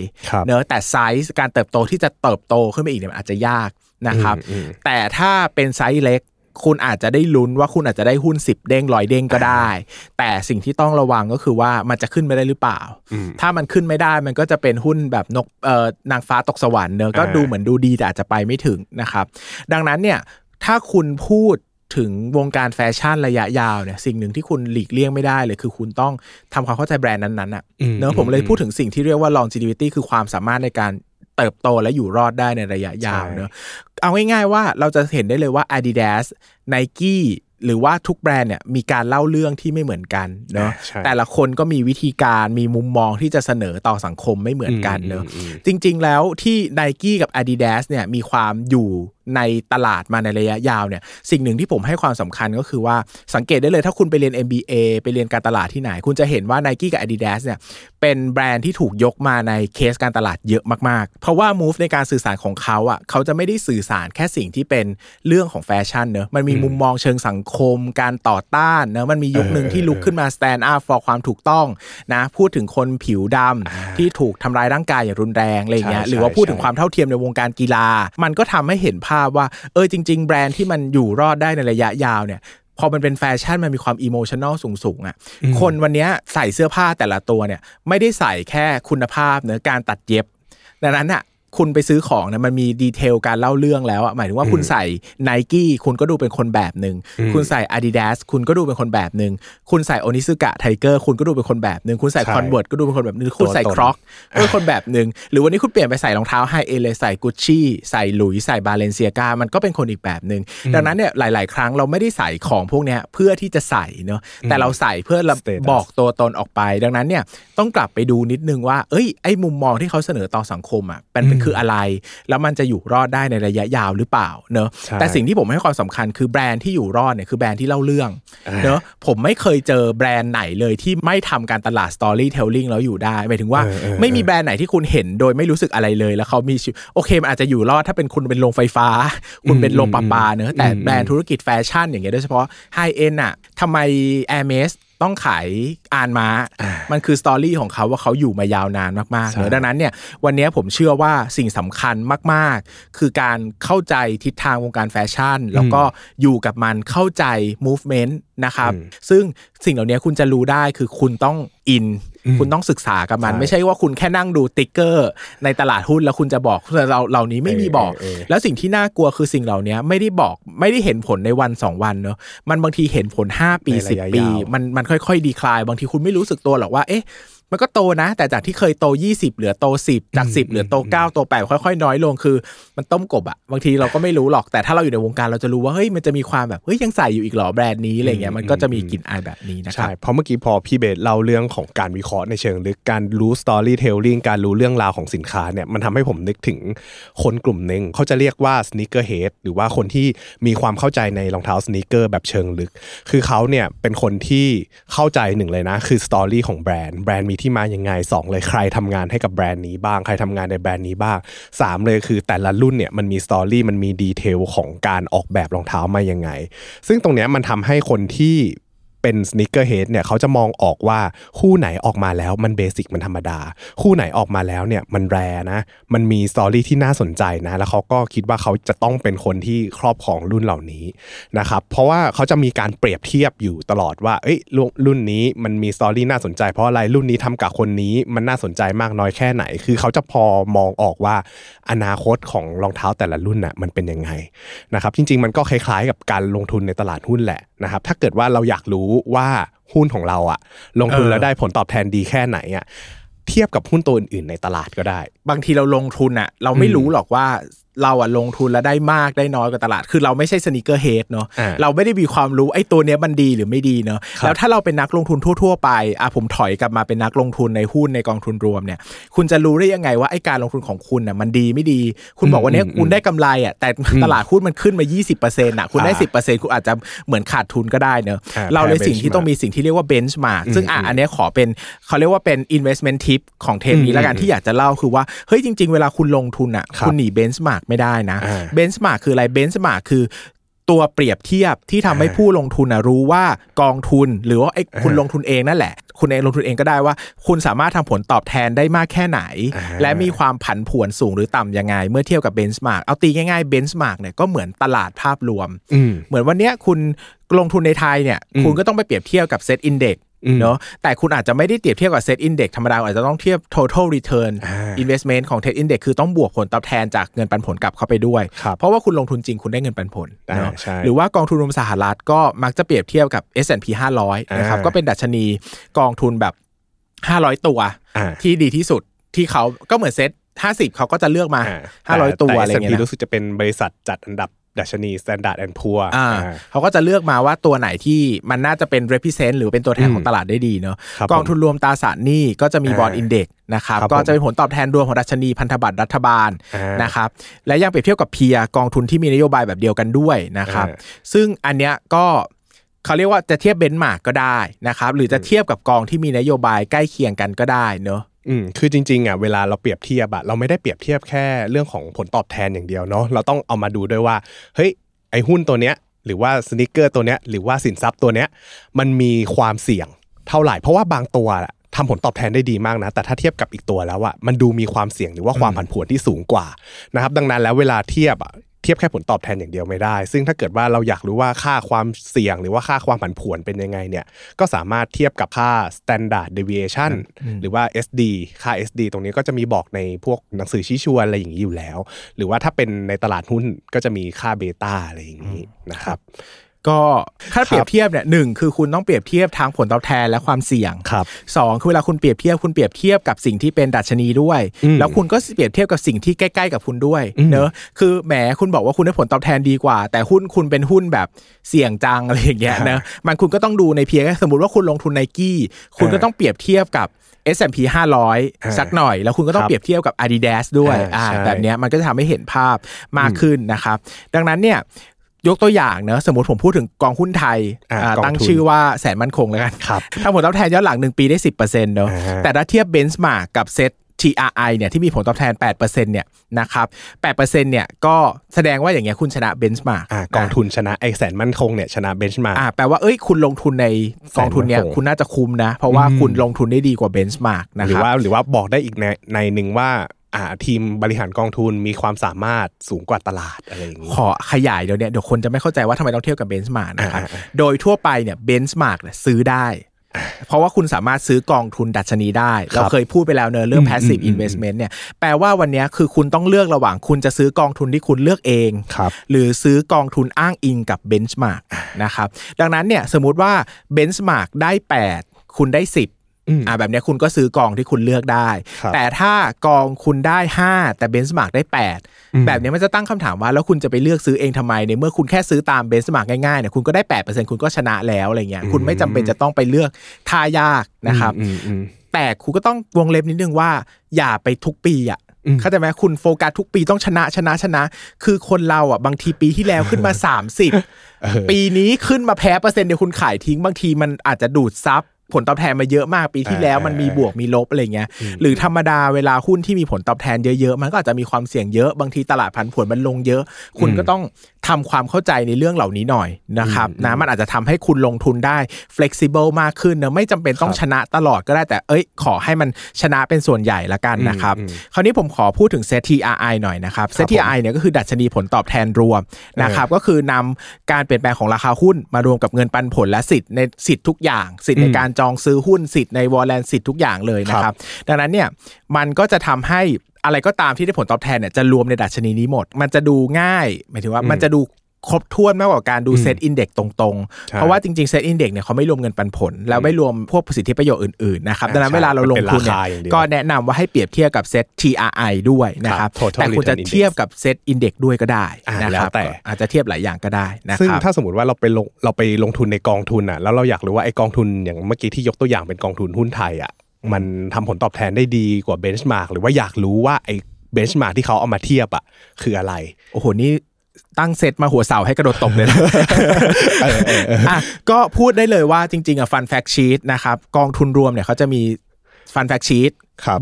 เนอะแต่ไซส์การเติบโตที่จะเติบโตขึ้นไปอีกเนี่ยมันอาจจะยากนะครับแต่ถ้าเป็นไซส์เล็กคุณอาจจะได้ลุ้นว่าคุณอาจจะได้หุ้นสิบเด้งร้อยเด้งก็ได้แต่สิ่งที่ต้องระวังก็คือว่ามันจะขึ้นไม่ได้หรือเปล่าถ้ามันขึ้นไม่ได้มันก็จะเป็นหุ้นแบบนกเอ่อนางฟ้าตกสวรรค์เนอะก็ดูเหมือนดูดีแต่อาจจะไปไม่ถึงนะครับดังนั้นเนี่ยถ้าคุณพูดถึงวงการแฟชั่นระยะยาวเนี่ยสิ่งหนึ่งที่คุณหลีกเลี่ยงไม่ได้เลยคือคุณต้องทำความเข้าใจแบรนด์นั้นๆอ่ะเนอะผมเลยพูดถึงสิ่งที่เรียกว่า longevity คือความสามารถในการเติบโตและอยู่รอดได้ในระยะยาวเนอะเอาง่ายๆว่าเราจะเห็นได้เลยว่า Adidas Nike หรือว่าทุกแบรนด์เนี่ยมีการเล่าเรื่องที่ไม่เหมือนกันเนอะแต่ละคนก็มีวิธีการมีมุมมองที่จะเสนอต่อสังคมไม่เหมือนกันเนอะจริงๆแล้วที่ Nike กับ Adidas เนี่ยมีความอยู่ในตลาดมาในระยะยาวเนี่ยสิ่งหนึ่งที่ผมให้ความสำคัญก็คือว่าสังเกตได้เลยถ้าคุณไปเรียน เอ็ม บี เอ ไปเรียนการตลาดที่ไหนคุณจะเห็นว่า Nike กับ Adidas เนี่ยเป็นแบรนด์ที่ถูกยกมาในเคสการตลาดเยอะมากๆเพราะว่า move ในการสื่อสารของเขาอ่ะเขาจะไม่ได้สื่อสารแค่สิ่งที่เป็นเรื่องของแฟชั่นเนอะมันมีมุมมองเชิงสังคมการต่อต้านเนอะมันมียุคนึงที่ลุกขึ้นมา stand up for ความถูกต้องนะพูดถึงคนผิวดำที่ถูกทำร้ายร่างกายอย่างรุนแรงอะไรเงี้ยหรือว่าพูดถึงความเท่าเทียมในวงการกีฬามันก็ทำให้เห็นภาพว่าเออจริงๆแบรนด์ที่มันอยู่รอดได้ในระยะยาวเนี่ยพอมันเป็นแฟชั่นมันมีความอีโมชันนอลสูงๆอ่ะคนวันนี้ใส่เสื้อผ้าแต่ละตัวเนี่ยไม่ได้ใส่แค่คุณภาพเนื้อการตัดเย็บดังนั้นอ่ะคุณไปซื้อของเนี่ยมันมีดีเทลการเล่าเรื่องแล้วอ่ะหมายถึงว่าคุณใส่ Nike คุณก็ดูเป็นคนแบบนึงคุณใส่ Adidas คุณก็ดูเป็นคนแบบนึงคุณใส่ Onitsuka Tiger คุณก็ดูเป็นคนแบบนึงคุณใส่ Converse ก็ดูเป็นคนแบบนึงคุณใส่ Crocs ก็เป็นคนแบบนึงหรือวันนี้คุณเปลี่ยนไปใส่รองเท้า High End เลยใส่ Gucci ใส่ Louis ใส่ Balenciaga มันก็เป็นคนอีกแบบนึงดังนั้นเนี่ยหลายๆครั้งเราไม่ได้ใส่ของพวกเนี้ยเพื่อที่จะใส่เนาะแต่เราใส่เพื่อบอกตัวตนออกไปดังนั้นเนี่ยต้องกลับไปดูนิดนึงว่าเอ้ยไอ้มุมมองที่เขาเสนอต่อสังคมอ่ะเป็นคืออะไรแล้วมันจะอยู่รอดได้ในระยะยาวหรือเปล่าเนอะแต่สิ่งที่ผมให้ความสำคัญคือแบรนด์ที่อยู่รอดเนี่ยคือแบรนด์ที่เล่าเรื่องเนอะผมไม่เคยเจอแบรนด์ไหนเลยที่ไม่ทำการตลาด storytelling แล้วอยู่ได้หมายถึงว่าไม่มีแบรนด์ไหนที่คุณเห็นโดยไม่รู้สึกอะไรเลยแล้วเขามีโอเคมันอาจจะอยู่รอดถ้าเป็นคุณเป็นโรงไฟฟ้าคุณเป็นโรงประปาเนอะแต่แบรนด์ธุรกิจแฟชั่นอย่างเงี้ยโดยเฉพาะ high end อะทำไม Hermesต้องขายอ่านม้ามันคือสตอรี่ของเขาว่าเขาอยู่มายาวนานมากๆเนอะดังนั้นเนี่ยวันนี้ผมเชื่อว่าสิ่งสำคัญมากๆคือการเข้าใจทิศทางวงการแฟชั่นแล้วก็อยู่กับมันเข้าใจ movement นะครับซึ่งสิ่งเหล่านี้คุณจะรู้ได้คือคุณต้องอินคุณต้องศึกษากับมันไม่ใช่ว่าคุณแค่นั่งดูติ๊กเกอร์ในตลาดหุ้นแล้วคุณจะบอกเราเหล่านี้ไม่มีบอกแล้วสิ่งที่น่ากลัวคือสิ่งเหล่านี้ไม่ได้บอกไม่ได้เห็นผลในวันสองวันเนอะมันบางทีเห็นผลห้าปีสิบปีมันมันค่อยๆดีคลายบางทีคุณไม่รู้สึกตัวหรอกว่าเอ๊ะมันก็โตนะแต่จากที่เคยโตยี่สิบเหลือโตสิบจากสิบเหลือโตเก้าโตแปดค่อยๆน้อยลงคือมันต้มกบอ่ะบางทีเราก็ไม่รู้หรอกแต่ถ้าเราอยู่ในวงการเราจะรู้ว่าเฮ้ยมันจะมีความแบบเฮ้ยยังใส่อยู่อีกหรอแบรนด์นี้อะไรเงี้ยมันก็จะมีกลิ่นอายแบบนี้นะครับใช่เพราะเมื่อกี้พอพี่เบสเล่าเรื่องของการวิเคราะห์ในเชิงลึกการรู้ storytelling การรู้เรื่องราวของสินค้าเนี่ยมันทำให้ผมนึกถึงคนกลุ่มนึงเขาจะเรียกว่า sneakerhead หรือว่าคนที่มีความเข้าใจในรองเท้า sneaker แบบเชิงลึกคือเขาเนี่ยเป็นคนที่เข้าใจหนึ่งเลยนะคือ story ของแบรนด์แบรนด์ที่มายังไงสองเลยใครทำงานให้กับแบรนด์นี้บ้างใครทำงานในแบรนด์นี้บ้างสามเลยคือแต่ละรุ่นเนี่ยมันมีสตอรี่มันมีดีเทลของการออกแบบรองเท้ามายังไงซึ่งตรงเนี้ยมันทำให้คนที่เป็น sneakerhead เนี่ยเขาจะมองออกว่าคู่ไหนออกมาแล้วมันเบสิกมันธรรมดาคู่ไหนออกมาแล้วเนี่ยมันแรนะมันมีสตอรี่ที่น่าสนใจนะแล้วเขาก็คิดว่าเขาจะต้องเป็นคนที่ครอบครองรุ่นเหล่านี้นะครับเพราะว่าเขาจะมีการเปรียบเทียบอยู่ตลอดว่าเอ้ยรุ่นนี้มันมีสตอรี่น่าสนใจเพราะอะไรรุ่นนี้ทำกับคนนี้มันน่าสนใจมากน้อยแค่ไหนคือเขาจะพอมองออกว่าอนาคตของรองเท้าแต่ละรุ่นน่ะมันเป็นยังไงนะครับจริงๆมันก็คล้ายๆกับการลงทุนในตลาดหุ้นแหละนะครับถ้าเกิดว่าเราอยากรู้ว่าหุ้นของเราอ่ะลงทุนแล้วได้ผลตอบแทนดีแค่ไหนอ่ะเทียบกับหุ้นตัวอื่นๆในตลาดก็ได้บางทีเราลงทุนอ่ะเราไม่รู้หรอกว่า เราอ่ะลงทุนแล้วได้มากได้น้อยกว่าตลาดคือเราไม่ใช่สนีกเกอร์เฮดเนาะเราไม่ได้มีความรู้ไอ้ตัวเนี้ยมันดีหรือไม่ดีเนาะแล้วถ้าเราเป็นนักลงทุนทั่วๆไปอ่ะผมถอยกลับมาเป็นนักลงทุนในหุ้นในกองทุนรวมเนี่ยคุณจะรู้ได้ยังไงว่าไอ้การลงทุนของคุณน่ะมันดีไม่ดีคุณบอกว่าเนี้ยคุณได้กำไรอ่ะแต่ตลาดหุ้นมันขึ้นมา ยี่สิบเปอร์เซ็นต์ น่ะคุณได้ สิบเปอร์เซ็นต์ คุณอาจจะเหมือนขาดทุนก็ได้เนอะเราเลยสิ่งที่ต้องมีสิ่งที่เรียกว่าเบนช์มาร์คซึ่งอ่ะอันนี้ขอเป็นเขาเรียกว่าเป็น investment tip ของเทปนี้ละกันที่อยากจะเล่าคือว่าเฮ้ยจริงๆเวลาคุณลงทุนน่ะคุณหนีเบนช์มาร์คไม่ได้นะเบนช์มาร์คคืออะไรเบนช์มาร์คคือตัวเปรียบเทียบที่ทำให้ผู้ลงทุนรู้ว่ากองทุนหรือว่าไอ้คุณลงทุนเองนั่นแหละคุณเองลงทุนเองก็ได้ว่าคุณสามารถทำผลตอบแทนได้มากแค่ไหนและมีความผันผวนสูงหรือต่ำยังไงเมื่อเทียบกับเบนช์มาร์กเอาตีง่ายๆเบนช์มาร์กเนี่ยก็เหมือนตลาดภาพรวมเหมือนวันเนี้ยคุณลงทุนในไทยเนี่ยคุณก็ต้องไปเปรียบเทียบกับเซตอินเด็กซ์เนาะแต่คุณอาจจะไม่ได้เทียบเทียบกับ Set Index ธรรมดาอาจจะต้องเทียบ Total Return Investment ของ Set Index คือต้องบวกผลตอบแทนจากเงินปันผลกลับเข้าไปด้วยเพราะว่าคุณลงทุนจริงคุณได้เงินปันผลเนาะหรือว่ากองทุนรวมสหรัฐก็มักจะเปรียบเทียบกับ เอส แอนด์ พี ห้าร้อยนะครับก็เป็นดัชนีกองทุนแบบห้าร้อยตัวที่ดีที่สุดที่เขาก็เหมือน Set ห้าสิบเขาก็จะเลือกมาห้าร้อยตัวอะไรเงี้ยแต่ เอส แอนด์ พี รู้สึกจะเป็นบริษัทจัดอันดับดัชนี Standard and Poor อ่าเขาก็จะเลือกมาว่าตัวไหนที่มันน่าจะเป็น represent หรือเป็นตัวแทนของตลาดได้ดีเนาะกองทุนรวมตราสารหนี้ก็จะมี bond index นะครับก็จะเป็นผลตอบแทนรวมของดัชนีพันธบัตรรัฐบาลนะครับและยังเปรียบเทียบกับ peer กองทุนที่มีนโยบายแบบเดียวกันด้วยนะครับซึ่งอันเนี้ยก็เขาเรียกว่าจะเทียบ benchmark ก็ได้นะครับหรือจะเทียบกับกองที่มีนโยบายใกล้เคียงกันก็ได้เนาะอืมคือจริงๆอ่ะเวลาเราเปรียบเทียบอ่ะเราไม่ได้เปรียบเทียบแค่เรื่องของผลตอบแทนอย่างเดียวเนาะเราต้องเอามาดูด้วยว่าเฮ้ยไอ้หุ้นตัวเนี้ยหรือว่าสนิกเกอร์ตัวเนี้ยหรือว่าสินทรัพย์ตัวเนี้ยมันมีความเสี่ยงเท่าไหร่เพราะว่าบางตัวอ่ะทำผลตอบแทนได้ดีมากนะแต่ถ้าเทียบกับอีกตัวแล้วอ่ะมันดูมีความเสี่ยงหรือว่าความผันผวนที่สูงกว่านะครับดังนั้นแล้วเวลาเทียบอ่ะเทียบแค่ผลตอบแทนอย่างเดียวไม่ได้ซึ่งถ้าเกิดว่าเราอยากรู้ว่าค่าความเสี่ยงหรือว่าค่าความผันผวนเป็นยังไงเนี่ยก็สามารถเทียบกับค่า standard deviation หรือว่า เอส ดี ค่า เอส ดี ตรงนี้ก็จะมีบอกในพวกหนังสือชี้ชวนอะไรอย่างนี้อยู่แล้วหรือว่าถ้าเป็นในตลาดหุ้นก็จะมีค่าเบต้าอะไรอย่างนี้นะครับก็ถ้าเปรียบเทียบเนี่ยหนึ่งคือคุณต้องเปรียบเทียบทางผลตอบแทนและความเสี่ยงสองคือเวลาคุณเปรียบเทียบคุณเปรียบเทียบกับสิ่งที่เป็นดัชนีด้วยแล้วคุณก็เปรียบเทียบกับสิ่งที่ใกล้ๆกับคุณด้วยเนอะคือแหมคุณบอกว่าคุณได้ผลตอบแทนดีกว่าแต่หุ้นคุณเป็นหุ้นแบบเสี่ยงจังอะไรอย่างเงี้ยนะมันคุณก็ต้องดูในเพียงสมมติว่าคุณลงทุน Nike คุณก็ต้องเปรียบเทียบกับเอส แอนด์ พี ห้าร้อยสักหน่อยแล้วคุณก็ต้องเปรียบเทียบกับ Adidas ด้วยอ่าแบบเนี้ยมันก็จะทำให้เห็นภาพมากขึ้นนะครับดังนั้นเนี่ยยกตัวอย่างเนอะสมมติผมพูดถึงกองหุ้นไทยตั้งชื่อว่าแสนมั่นคงแล้วกันถ้าผลตอบแทนย้อนหลังหนึ่งปีได้ สิบเปอร์เซ็นต์ เนอะแต่ถ้าเทียบเบนช์มาร์กกับเซต ที อาร์ ไอ เนี่ยที่มีผลตอบแทน แปดเปอร์เซ็นต์ เนี่ยนะครับ แปดเปอร์เซ็นต์ เนี่ยก็แสดงว่าอย่างเงี้ยคุณชนะเบนช์มาร์กกองทุนชนะไอ้แสนมั่นคงเนี่ยชนะเบนช์มาร์กแปลว่าเอ้ยคุณลงทุนในกองทุนเนี่ยคุณน่าจะคุ้มนะเพราะว่าคุณลงทุนได้ดีกว่าเบนช์มาร์กนะครับหรือว่าหรือว่าบอกได้อีกในในนึงว่าอ่าทีมบริหารกองทุนมีความสามารถสูงกว่าตลาดอะไรอย่างงี้ขอขยายเดี๋ยวเนี่ยเดี๋ยวคนจะไม่เข้าใจว่าทำไมต้องเทียบกับเบนช์มาร์กนะครับโดยทั่วไปเนี่ยเบนช์มาร์กเนี่ยซื้อได้เพราะว่าคุณสามารถซื้อกองทุนดัชนีได้เราเคยพูดไปแล้วเนอะเรื่อง passive investment เนี่ยแปลว่าวันนี้คือคุณต้องเลือกระหว่างคุณจะซื้อกองทุนที่คุณเลือกเองหรือซื้อกองทุนอ้างอิงกับเบนช์มาร์กนะครับดังนั้นเนี่ยสมมติว่าเบนช์มาร์กได้แปดคุณได้สิบอ่าแบบนี้คุณก็ซื้อกองที่คุณเลือกได้แต่ถ้ากองคุณได้ห้าแต่เบนช์มาร์กได้แปดแบบนี้มันจะตั้งคำถามว่าแล้วคุณจะไปเลือกซื้อเองทำไมในเมื่อคุณแค่ซื้อตามเบนช์มาร์กง่ายๆเนี่ยคุณก็ได้ แปดเปอร์เซ็นต์ คุณก็ชนะแล้วอะไรเงี้ยคุณไม่จำเป็นจะต้องไปเลือกท่ายากนะครับแต่คุณก็ต้องวงเล็บนิดนึงว่าอย่าไปทุกปีอ่ะเข้าใจไหมคุณโฟกัสทุกปีต้องชนะชนะชนะคือคนเราอ่ะบางทีปีที่แล้วขึ้นมาสามสิบปีนี้ขึ้นมาแพ้เปอร์เซ็นต์เดี๋ยวคุณขายทิ้งบางทีมันอาจจะดูดซับผลตอบแทนมาเยอะมากปีที่แล้วมันมีบวกมีลบอะไรเงี้ยหรือธรรมดาเวลาหุ้นที่มีผลตอบแทนเยอะๆมันก็อาจจะมีความเสี่ยงเยอะบางทีตลาดผันผวนมันลงเยอะคุณก็ต้องทำความเข้าใจในเรื่องเหล่านี้หน่อยนะครับนะมันอาจจะทำให้คุณลงทุนได้ flexible มากขึ้นนะไม่จำเป็นต้องชนะตลอดก็ได้แต่เอ้ยขอให้มันชนะเป็นส่วนใหญ่ละกันนะครับคราวนี้ผมขอพูดถึง เซต ที อาร์ ไอ หน่อยนะครับ เซต ที อาร์ ไอ เนี่ยก็คือดัชนีผลตอบแทนรวมนะครับก็คือนำการเปลี่ยนแปลงของราคาหุ้นมารวมกับเงินปันผลและสิทธิ์ในสิทธิ์ทุกอย่างสิทธิ์ในการจองซื้อหุ้นสิทธิ์ใน warrant สิทธิ์ทุกอย่างเลยนะครับดังนั้นเนี่ยมันก็จะทำให้อะไรก็ตามที่ได้ผลตอบแทนเนี่ยจะรวมในดัชนีนี้หมดมันจะดูง่ายหมายถึงว่ามันจะดู ครบถ้วนมากกว่าการดูเซตอินเด็กซ์ตรงๆเพราะว่าจริงๆเซตอินเด็กซ์เนี่ยเขาไม่รวมเงินปันผลแล้วไม่รวมพวกสิทธิประโยชน์อื่นๆนะครับดังนั้นเวลาเราลงทุนเนี่ยก็แนะนำว่าให้เปรียบเทียบกับเซต ที อาร์ ไอ ด้วยนะครับแต่คุณจะเทียบกับเซตอินเด็กซ์ด้วยก็ได้นะครับแต่อาจจะเทียบหลายอย่างก็ได้นะครับซึ่งถ้าสมมติว่าเราไปลงเราไปลงทุนในกองทุนอ่ะแล้วเราอยากรู้ว่าไอ้กองทุนอย่างเมื่อกี้ที่ยกตัวอย่างเป็นกองทุนหุ้นไทยอ่ะมันทำผลตอบแทนได้ดีกว่าเบนช์มาร์กหรือว่าอยากรู้ว่าไอ้เบนช์มาร์กที่เขาเอามาเทียบอ่ะคืออะไรโอ้โหนี่ตั้งเซตมาหัวเสาให้กระโดดตบเลยนะอ่ะก็พูดได้เลยว่าจริงๆอ่ะฟันแฟกชีทนะครับกองทุนรวมเนี่ยเขาจะมีฟันแฟกชีท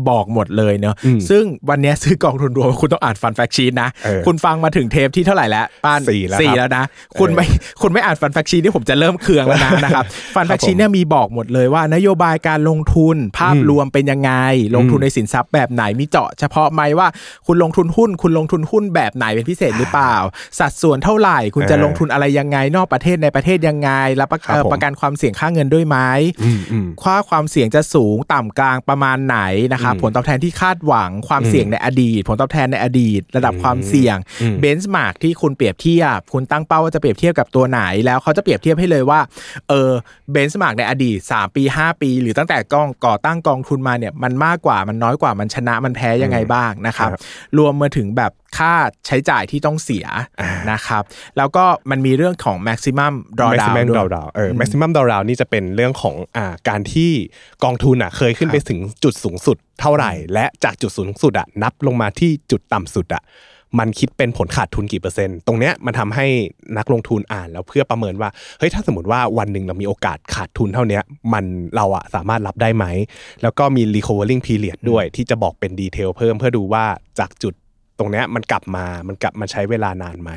บอกหมดเลยเนอะซึ่งวันนี้ซื้อกองทุนรวมคุณต้องอ่านฟันแฟกชีทนะคุณฟังมาถึงเทปที่เท่าไหร่แล้วป้านสี่แล้วนะคุณไม่คุณไม่อ่านฟันแฟกชีทนี่ผมจะเริ่มเคืองแล้วนะนะครับฟันแฟกชีทเนี่ยมีบอกหมดเลยว่านโยบายการลงทุนภาพรวมเป็นยังไงลงทุนในสินทรัพย์แบบไหนมีเจาะเฉพาะไหมว่าคุณลงทุนหุ้นคุณลงทุนหุ้นแบบไหนเป็นพิเศษหรือเปล่าสัดส่วนเท่าไหร่คุณจะลงทุนอะไรยังไงนอกประเทศในประเทศยังไงรับประกันความเสี่ยงค่าเงินด้วยไหมค่าความเสี่ยงจะสูงต่ำกลางประมาณไหนนะครับผลตอบแทนที่คาดหวังความเสี่ยงในอดีตผลตอบแทนในอดีตระดับความเสี่ยงเบนช์มาร์กที่คุณเปรียบเทียบคุณตั้งเป้าว่าจะเปรียบเทียบกับตัวไหนแล้วเขาจะเปรียบเทียบให้เลยว่าเออเบนช์มาร์กในอดีตสามปีห้าปีหรือตั้งแต่กองก่อตั้งกองทุนมาเนี่ยมันมากกว่ามันน้อยกว่ามันชนะมันแพ้ยังไงบ้างนะครับรวมมาถึงแบบค่าใช้จ่ายที่ต้องเสียนะครับแล้วก็มันมีเรื่องของ maximum drawdown maximum drawdown เออ maximum drawdown นี่จะเป็นเรื่องของอ่าการที่กองทุนอ่ะเคยขึ้นไปถึงจุดสูงสุดเท่าไหร่และจากจุดสูงสุดอ่ะนับลงมาที่จุดต่ำสุดอ่ะมันคิดเป็นผลขาดทุนกี่เปอร์เซ็นต์ตรงเนี้ยมันทำให้นักลงทุนอ่านแล้วเพื่อประเมินว่าเฮ้ยถ้าสมมติว่าวันหนึ่งเรามีโอกาสขาดทุนเท่านี้มันเราอ่ะสามารถรับได้ไหมแล้วก็มี recovering period ด้วยที่จะบอกเป็นดีเทลเพิ่มเพื่อดูว่าจากจุดตรงเนี้ยมันกลับมามันกลับมาใช้เวลานานไหม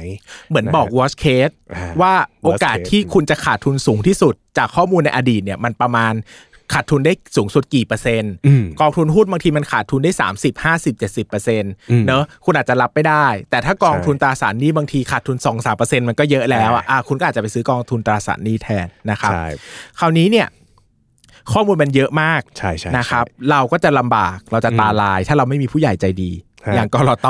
เหมือนบอก worst case ว่าโอกาสที่คุณจะขาดทุนสูงที่สุดจากข้อมูลในอดีตเนี่ยมันประมาณขาดทุนได้สูงสุดกี่เปอร์เซ็นต์กองทุนหุ้นบางทีมันขาดทุนได้สามสิบ ห้าสิบ เจ็ดสิบเปอร์เซ็นต์เนอะคุณอาจจะรับไม่ได้แต่ถ้ากองทุนตราสารหนี้บางทีขาดทุน สองถึงสามเปอร์เซ็นต์ มันก็เยอะแล้วอ่ะคุณก็อาจจะไปซื้อกองทุนตราสารหนี้แทนนะครับคราวนี้เนี่ยข้อมูลมันเยอะมากนะครับเราก็จะลำบากเราจะตาลายถ้าเราไม่มีผู้ใหญ่ใจดีอย่างกลต.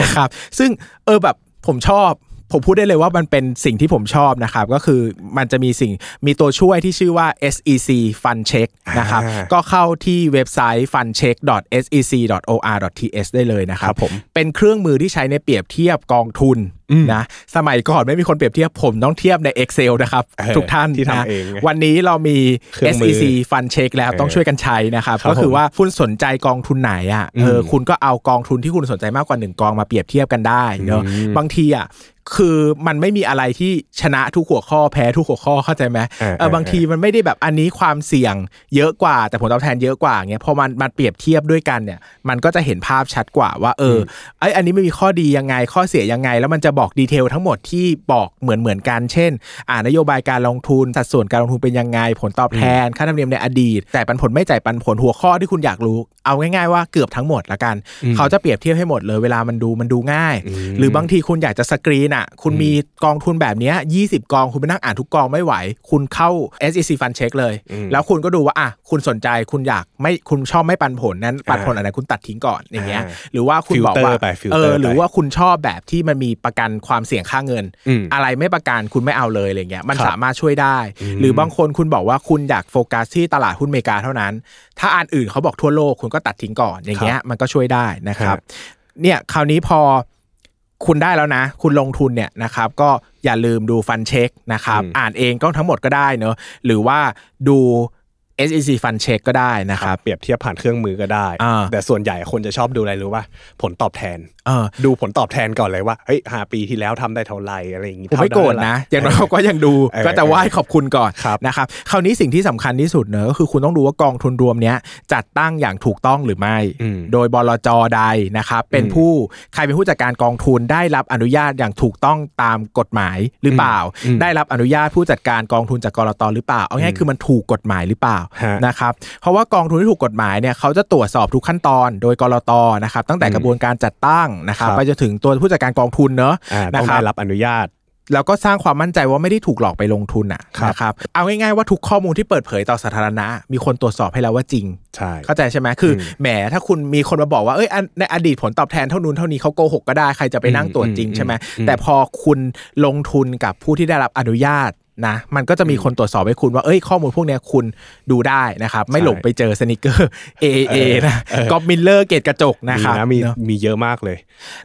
นะครับซึ่งเออแบบผมชอบผมพูดได้เลยว่ามันเป็นสิ่งที่ผมชอบนะครับก็คือมันจะมีสิ่งมีตัวช่วยที่ชื่อว่า เอส อี ซี Fund Check นะครับก็เข้าที่เว็บไซต์ ฟันด์เช็ค ดอท เอส อี ซี ดอท โอ อาร์ ดอท ที เอช ได้เลยนะครับเป็นเครื่องมือที่ใช้ในเปรียบเทียบกองทุนนะสมัยก่อนไม่มีคนเปรียบเทียบผมต้องเทียบใน Excel นะครับทุกท่านที่ทำเองวันนี้เรามี เอส อี ซี Fund Check แล้วต้องช่วยกันใช้นะครับก็คือว่าคุณสนใจกองทุนไหนอ่ะเออคุณก็เอากองทุนที่คุณสนใจมากกว่าหนึ่งกองมาเปรียบเทียบกันได้เนาะบางทีอ่ะคือมันไม่มีอะไรที่ชนะทุกหัวข้อแพ้ทุกหัวข้อเข้าใจไหมเออบางทีมันไม่ได้แบบอันนี้ความเสี่ยงเยอะกว่าแต่ผลตอบแทนเยอะกว่าเงี้ยพอมันมาเปรียบเทียบด้วยกันเนี่ยมันก็จะเห็นภาพชัดกว่าว่าเออไออันนี้ไม่มีข้อดียังไงข้อเสียยังไงแล้วมันจะบอกดีเทลทั้งหมดที่บอกเหมือนเหมือนกันเช่นอ่านนโยบายการลงทุนสัดส่วนการลงทุนเป็นยังไงผลตอบแทนค่าธรรมเนียมในอดีตแต่ปันผลไม่จ่ายปันผลหัวข้อที่คุณอยากรู้เอาง่ายๆว่าเกือบทั้งหมดละกันเขาจะเปรียบเทียบให้หมดเลยเวลามันดูมันดูง่ายหรือบางทีคุณอยากจะสกรีนคุณมีกองทุนแบบนี้ยี่สิบกองคุณไปนั่งอ่านทุกกองไม่ไหวคุณเข้า เอส อี ซี Fund Check เลยแล้วคุณก็ดูว่าอ่ะคุณสนใจคุณอยากไม่คุณชอบไม่ปันผลนั้นปันผลอะไรคุณตัดทิ้งก่อนอย่างเงี้ยหรือว่าคุณบอกว่าเออหรือว่าคุณชอบแบบที่มันมีประกันความเสี่ยงค่าเงินอะไรไม่ประกันคุณไม่เอาเลยอะไรเงี้ยมันสามารถช่วยได้หรือบางคนคุณบอกว่าคุณอยากโฟกัสที่ตลาดหุ้นอเมริกาเท่านั้นถ้าอันอื่นเขาบอกทั่วโลกคุณก็ตัดทิ้งก่อนอย่างเงี้ยมันก็ช่วยได้นะครับเนี่ยคราวนี้พอคุณได้แล้วนะคุณลงทุนเนี่ยนะครับก็อย่าลืมดูฟันเช็คนะครับอ่านเองก็ทั้งหมดก็ได้เนอะหรือว่าดู เอส อี ซี ฟันเช็คก็ได้นะครับเปรียบเทียบผ่านเครื่องมือก็ได้แต่ส่วนใหญ่คนจะชอบดูอะไรรู้ป่ะผลตอบแทนดูผลตอบแทนก่อนเลยว่าเฮ้ยห้าปีที่แล้วทำได้เท่าไหร่อะไรอย่างงี้ผมไม่โกรธนะอย่างน้อยก็ยังดูก็จะไหว้ขอบคุณก่อนนะครับคราวนี้สิ่งที่สำคัญที่สุดเนอะก็คือคุณต้องดูว่ากองทุนรวมเนี้ยจัดตั้งอย่างถูกต้องหรือไม่โดยบลจ.ใดนะครับเป็นผู้ใครเป็นผู้จัดการกองทุนได้รับอนุญาตอย่างถูกต้องตามกฎหมายหรือเปล่าได้รับอนุญาตผู้จัดการกองทุนจากกลต.หรือเปล่าเอาง่ายคือมันถูกกฎหมายหรือเปล่านะครับเพราะว่ากองทุนที่ถูกกฎหมายเนี่ยเขาจะตรวจสอบทุกขั้นตอนโดยกลต.นะครับตั้งแต่กระบวนการจัดตั้งนะครับไปจนถึงตัวผู้จัดการกองทุนเนอะนะครับได้รับอนุญาต แล้วก็สร้างความมั่นใจว่าไม่ได้ถูกหลอกไปลงทุนอ่ะนะครับเอาง่ายๆว่าทุกข้อมูลที่เปิดเผยต่อสาธารณะมีคนตรวจสอบให้แล้วว่าจริงใช่เข้าใจใช่ไหมคือแหมถ้าคุณมีคนมาบอกว่าเอ้ยในอดีตผลตอบแทนเท่านู้นเท่านี้เขาโกหกก็ได้ใครจะไปนั่งตรวจจริงใช่ไหมแต่พอคุณลงทุนกับผู้ที่ได้รับอนุญาตนะมันก็จะมีคนตรวจสอบให้คุณว่าเอ้ยข้อมูลพวกนี้คุณดูได้นะครับไม่หลงไปเจอสนิเกอร์ เอ เอ นะก๊อปมิลเลอร์เกตกระจกนะครับมีนะมีมีเยอะมากเลย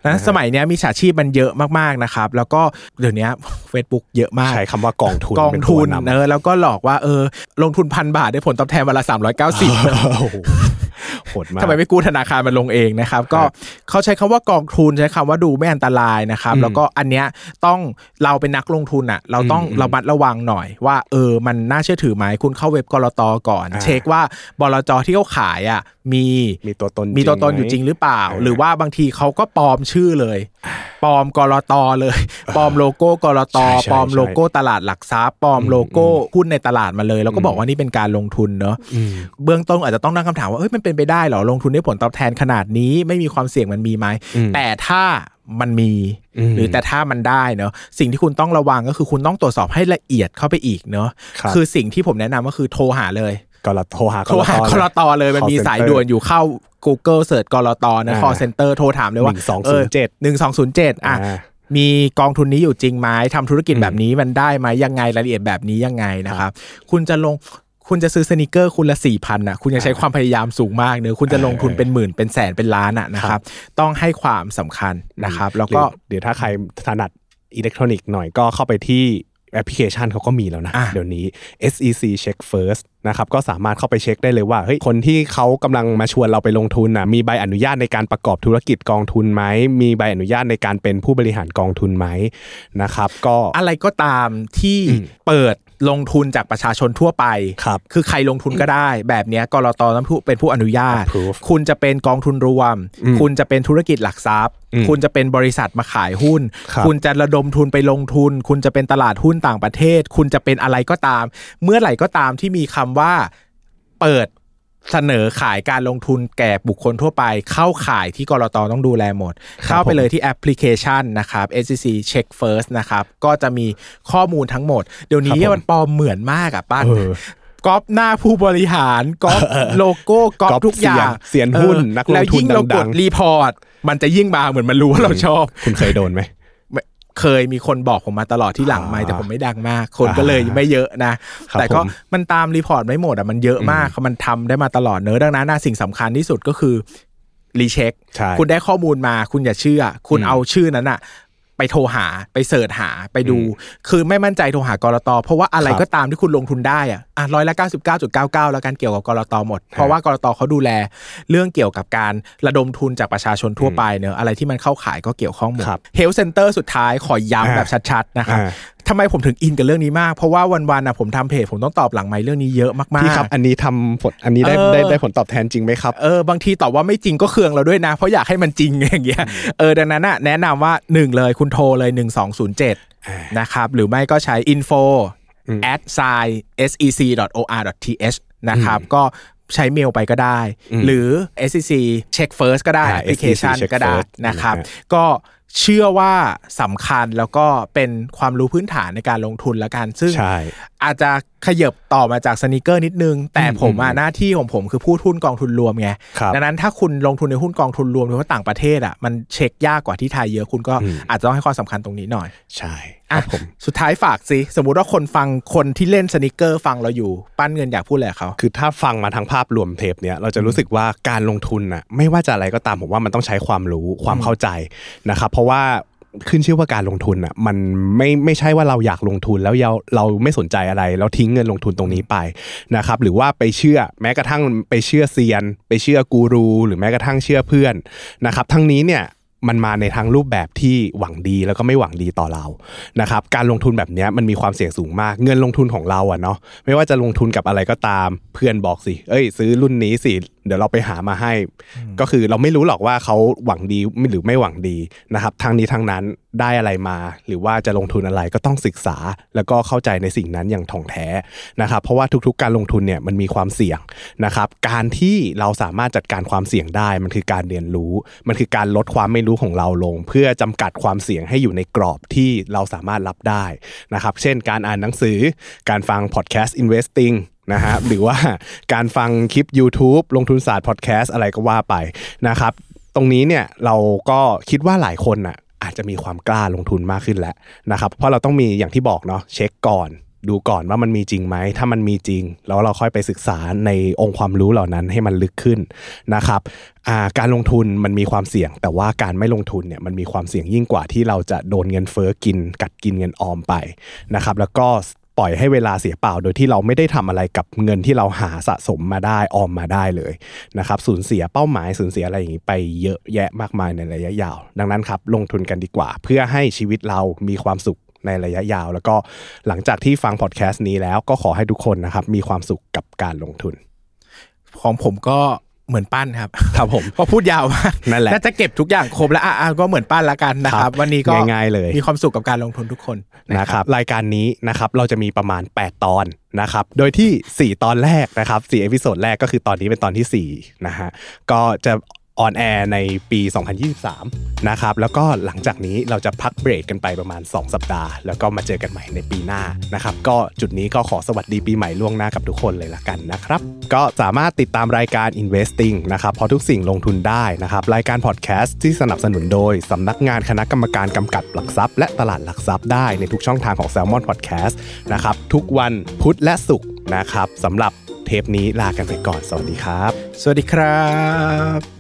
นะสมัยนี้มีมิจฉาชีพมันเยอะมากๆนะครับแล้วก็เดี๋ยวนี้ Facebook เยอะมากใช้คำว่ากองทุนกองทุนเออแล้วก็หลอกว่าเออลงทุน หนึ่งพัน บาทได้ผลตอบแทนวันละสามร้อยเก้าสิบโหดมากทำไมไม่กู้ธนาคารมาลงเองนะครับก็เขาใช้คำว่ากองทุนใช้คำว่าดูไม่อันตรายนะครับแล้วก็อันเนี้ยต้องเราเป็นนักลงทุนอ่ะเราต้องระมัดระวังหน่อยว่าเออมันน่าเชื่อถือไหมคุณเข้าเว็บกลตก่อนเช็คว่าบลจที่เขาขายอ่ะมีมีตัวตนมีตัวตนอยู่จริงหรือเปล่าหรือว่าบางทีเขาก็ปลอมชื่อเลยปลอมกลตเลยปลอมโลโก้กลตปลอมโลโก้ตลาดหลักทรัพย์ปลอมโลโก้หุ้นในตลาดมาเลยแล้วก็บอกว่านี่เป็นการลงทุนเนอะเบื้องต้นอาจจะต้องตั้งคำถามว่าเอ้ยมันเป็นไปได้เหรอลงทุนได้ผลตอบแทนขนาดนี้ไม่มีความเสี่ยงมันมีไหมแต่ถ้ามันมีหรือแต่ถ้ามันได้เนาะสิ่งที่คุณต้องระวังก็คือคุณต้องตรวจสอบให้ละเอียดเข้าไปอีกเนาะคือสิ่งที่ผมแนะนำก็คือโทรหาเลยกลตโทรหากลตโทรตเลยมันมีสายด่วนอยู่เข้า Google Search กลตนะ Call Center โทรถามเลยว่าหนึ่งสองศูนย์เจ็ด หนึ่งสองศูนย์เจ็ดอ่ะมีกองทุนนี้อยู่จริงไหมทำธุรกิจแบบนี้มันได้ไหมยังไงรายละเอียดแบบนี้ยังไงนะครับคุณจะลงคุณจะซื้อสนิเกอร์คุณละ สี่พัน น่ะคุณจะใช้ความพยายามสูงมากเนอะคุณจะลงทุนเป็นหมื่นเป็นแสนเป็นล้านน่ะนะครับต้องให้ความสำคัญนะครับแล้วก็เดี๋ยวถ้าใครถนัดอิเล็กทรอนิกส์หน่อยก็เข้าไปที่แอปพลิเคชันเขาก็มีแล้วนะเดี๋ยวนี้ เอส อี ซี Check First นะครับก็สามารถเข้าไปเช็คได้เลยว่าเฮ้ยคนที่เขากำลังมาชวนเราไปลงทุนน่ะมีใบอนุญาตในการประกอบธุรกิจกองทุนไหมมีใบอนุญาตในการเป็นผู้บริหารกองทุนไหมนะครับก็อะไรก็ตามที่เปิดลงทุนจากประชาชนทั่วไป ค, คือใครลงทุนก็ได้แบบนี้กลตนั้นเป็นผู้อนุญาต Approve. คุณจะเป็นกองทุนรวมคุณจะเป็นธุรกิจหลักทรัพย์คุณจะเป็นบริษัทมาขายหุ้น ค, คุณจะระดมทุนไปลงทุนคุณจะเป็นตลาดหุ้นต่างประเทศคุณจะเป็นอะไรก็ตามเมื่อไหร่ก็ตามที่มีคำว่าเปิดเสนอขายการลงทุนแก่บุคคลทั่วไปเข้าขายที่กลตต้องดูแลหมดเข้าไปเลยที่แอปพลิเคชันนะครับ เอส ซี ซี Check First นะครับก็จะมีข้อมูลทั้งหมดเดี๋ยวนี้มันปลอมเหมือนมากอ่ะป้าก๊อปหน้าผู้บริหารก๊อปโลโก้ก๊อปทุกอย่างเสียนหุ้นนักลงทุนดังๆแล้วยิ่งเรากดรีพอร์ตมันจะยิ่งมาเหมือนมันรู้ว่าเราชอบคุณเคยโดนไหมเคยมีคนบอกผมมาตลอดที่หลังไมค์แต่ผมไม่ดังมากคนก็เลยไม่เยอะนะแต่ก็มันตามรีพอร์ตไม่หมดอ่ะมันเยอะมากมันทำได้มาตลอดเนอะดังนั้นสิ่งสำคัญที่สุดก็คือรีเช็คคุณได้ข้อมูลมาคุณอย่าเชื่อคุณเอาชื่อนั้นอ่ะไปโทรหาไปเสิร์ชหาไปดูคือไม่มั่นใจโทรหากลตเพราะว่าอะไรก็ตามที่คุณลงทุนได้อ่ะอ่ะ หนึ่งร้อยเก้าสิบเก้าจุดเก้าเก้า แล้วกันเกี่ยวกับกลตหมดเพราะว่ากลตเขาดูแลเรื่องเกี่ยวกับการระดมทุนจากประชาชนทั่วไปเนอะอะไรที่มันเข้าขายก็เกี่ยวข้องหมด Health Center สุดท้ายขอย้ำแบบชัดๆนะครับทำไมผมถึงอินกับเรื่องนี้มากเพราะว่าวันๆน่ะผมทำเพจผมต้องตอบหลังไมค์เรื่องนี้เยอะมากๆพี่ครับอันนี้ทำผลอันนี้ได้ได้ได้ผลตอบแทนจริงไหมครับเออบางทีตอบว่าไม่จริงก็เคืองเราด้วยนะเพราะอยากให้มันจริงอย่างเงี้ยเออดังนั้นน่ะแนะนำว่าหนึ่งเลยคุณโทรเลยหนึ่งสองศูนย์เจ็ดนะครับหรือไม่ก็ใช้ info at sec dot or dot th นะครับก็ใช้เมลไปก็ได้หรือ เอส ซี ซี Check First ก็ได้แอปพลิเคชันก็ได้นะครับก็เชื่อว่าสำคัญแล้วก็เป็นความรู้พื้นฐานในการลงทุนละกันซึ่งอาจจะขยับต่อมาจากสนิเกอร์นิดนึงแต่ผมอ่ะหน้าที่ของผมคือพูดหุ้นกองทุนรวมไงดังนั้นถ้าคุณลงทุนในหุ้นกองทุนรวมหรือว่าต่างประเทศอ่ะมันเช็คยากกว่าที่ไทยเยอะคุณก็อาจจะต้องให้ความสำคัญตรงนี้หน่อยใช่อ่ะผมสุดท้ายฝากสิสมมุติว่าคนฟังคนที่เล่นสนิเกอร์ฟังเราอยู่ปั้นเงินอยากพูดอะไรเขาคือถ้าฟังมาทั้งภาพรวมเทปเนี้ยเราจะรู้สึกว่าการลงทุนอ่ะไม่ว่าจะอะไรก็ตามผมว่ามันต้องใช้ความรู้ความเข้าใจนะครับเพราะว่าขึ้นชื่อว่าการลงทุนอ่ะมันไม่ไม่ใช่ว่าเราอยากลงทุนแล้วเราเราไม่สนใจอะไรเราทิ้งเงินลงทุนตรงนี้ไปนะครับหรือว่าไปเชื่อแม้กระทั่งไปเชื่อเซียนไปเชื่อกูรูหรือแม้กระทั่งเชื่อเพื่อนนะครับทั้งนี้เนี่ยมันมาในทางรูปแบบที่หวังดีแล้วก็ไม่หวังดีต่อเรานะครับการลงทุนแบบนี้มันมีความเสี่ยงสูงมากเงินลงทุนของเราอ่ะเนาะไม่ว่าจะลงทุนกับอะไรก็ตามเพื่อนบอกสิเอ้ยซื้อรุ่นนี้สิ เดี๋ยวเราไปหามาให้ก็คือเราไม่รู้หรอกว่าเขาหวังดีหรือไม่หวังดีนะครับทั้งนี้ทั้งนั้นได้อะไรมาหรือว่าจะลงทุนอะไรก็ต้องศึกษาแล้วก็เข้าใจในสิ่งนั้นอย่างถ่องแท้นะครับเพราะว่าทุกๆการลงทุนเนี่ยมันมีความเสี่ยงนะครับการที่เราสามารถจัดการความเสี่ยงได้มันคือการเรียนรู้มันคือการลดความไม่รู้ของเราลงเพื่อจำกัดความเสี่ยงให้อยู่ในกรอบที่เราสามารถรับได้นะครับเช่นการอ่านหนังสือการฟัง podcast investingนะฮะหรือว่าการฟังคลิป YouTube ลงทุนศาสตร์พอดแคสต์อะไรก็ว่าไปนะครับตรงนี้เนี่ยเราก็คิดว่าหลายคนน่ะอาจจะมีความกล้าลงทุนมากขึ้นแล้วนะครับเพราะเราต้องมีอย่างที่บอกเนาะเช็คก่อนดูก่อนว่ามันมีจริงไหมถ้ามันมีจริงแล้วเราค่อยไปศึกษาในองค์ความรู้เหล่านั้นให้มันลึกขึ้นนะครับการลงทุนมันมีความเสี่ยงแต่ว่าการไม่ลงทุนเนี่ยมันมีความเสี่ยงยิ่งกว่าที่เราจะโดนเงินเฟ้อกินกัดกินเงินออมไปนะครับแล้วก็ปล่อยให้เวลาเสียเปล่าโดยที่เราไม่ได้ทำอะไรกับเงินที่เราหาสะสมมาได้ออมมาได้เลยนะครับสูญเสียเป้าหมายสูญเสียอะไรอย่างนี้ไปเยอะแยะมากมายในระยะยาวดังนั้นครับลงทุนกันดีกว่าเพื่อให้ชีวิตเรามีความสุขในระยะยาวแล้วก็หลังจากที่ฟังพอดแคสต์นี้แล้วก็ขอให้ทุกคนนะครับมีความสุขกับการลงทุนของผมก็เหมือนปั้นครับครับผมก็พูดยาวมากนั่นแหละน่าจะเก็บทุกอย่างครบแล้วอ่ะก็เหมือนปั้นละกันนะครับวันนี้ก็ง่ายๆเลยมีความสุขกับการลงทุนทุกคนนะครับรายการนี้นะครับเราจะมีประมาณแปดตอนนะครับโดยที่สี่ตอนแรกนะครับสี่เอพิโซดแรกก็คือตอนนี้เป็นตอนที่สี่นะฮะก็จะออนแอร์ในปีสองพันยี่สิบสามนะครับแล้วก็หลังจากนี้เราจะพักเบรกกันไปประมาณสองสัปดาห์แล้วก็มาเจอกันใหม่ในปีหน้านะครับก็จุดนี้ก็ขอสวัสดีปีใหม่ล่วงหน้ากับทุกคนเลยละกันนะครับก็สามารถติดตามรายการ Investing นะครับเพราะทุกสิ่งลงทุนได้นะครับรายการพอดแคสต์ที่สนับสนุนโดยสำนักงานคณะกรรมการกำกับหลักทรัพย์และตลาดหลักทรัพย์ได้ในทุกช่องทางของ Salmon Podcast นะครับทุกวันพุธและศุกร์นะครับสำหรับเทปนี้ลากันไปก่อนสวัสดีครับสวัสดีครับ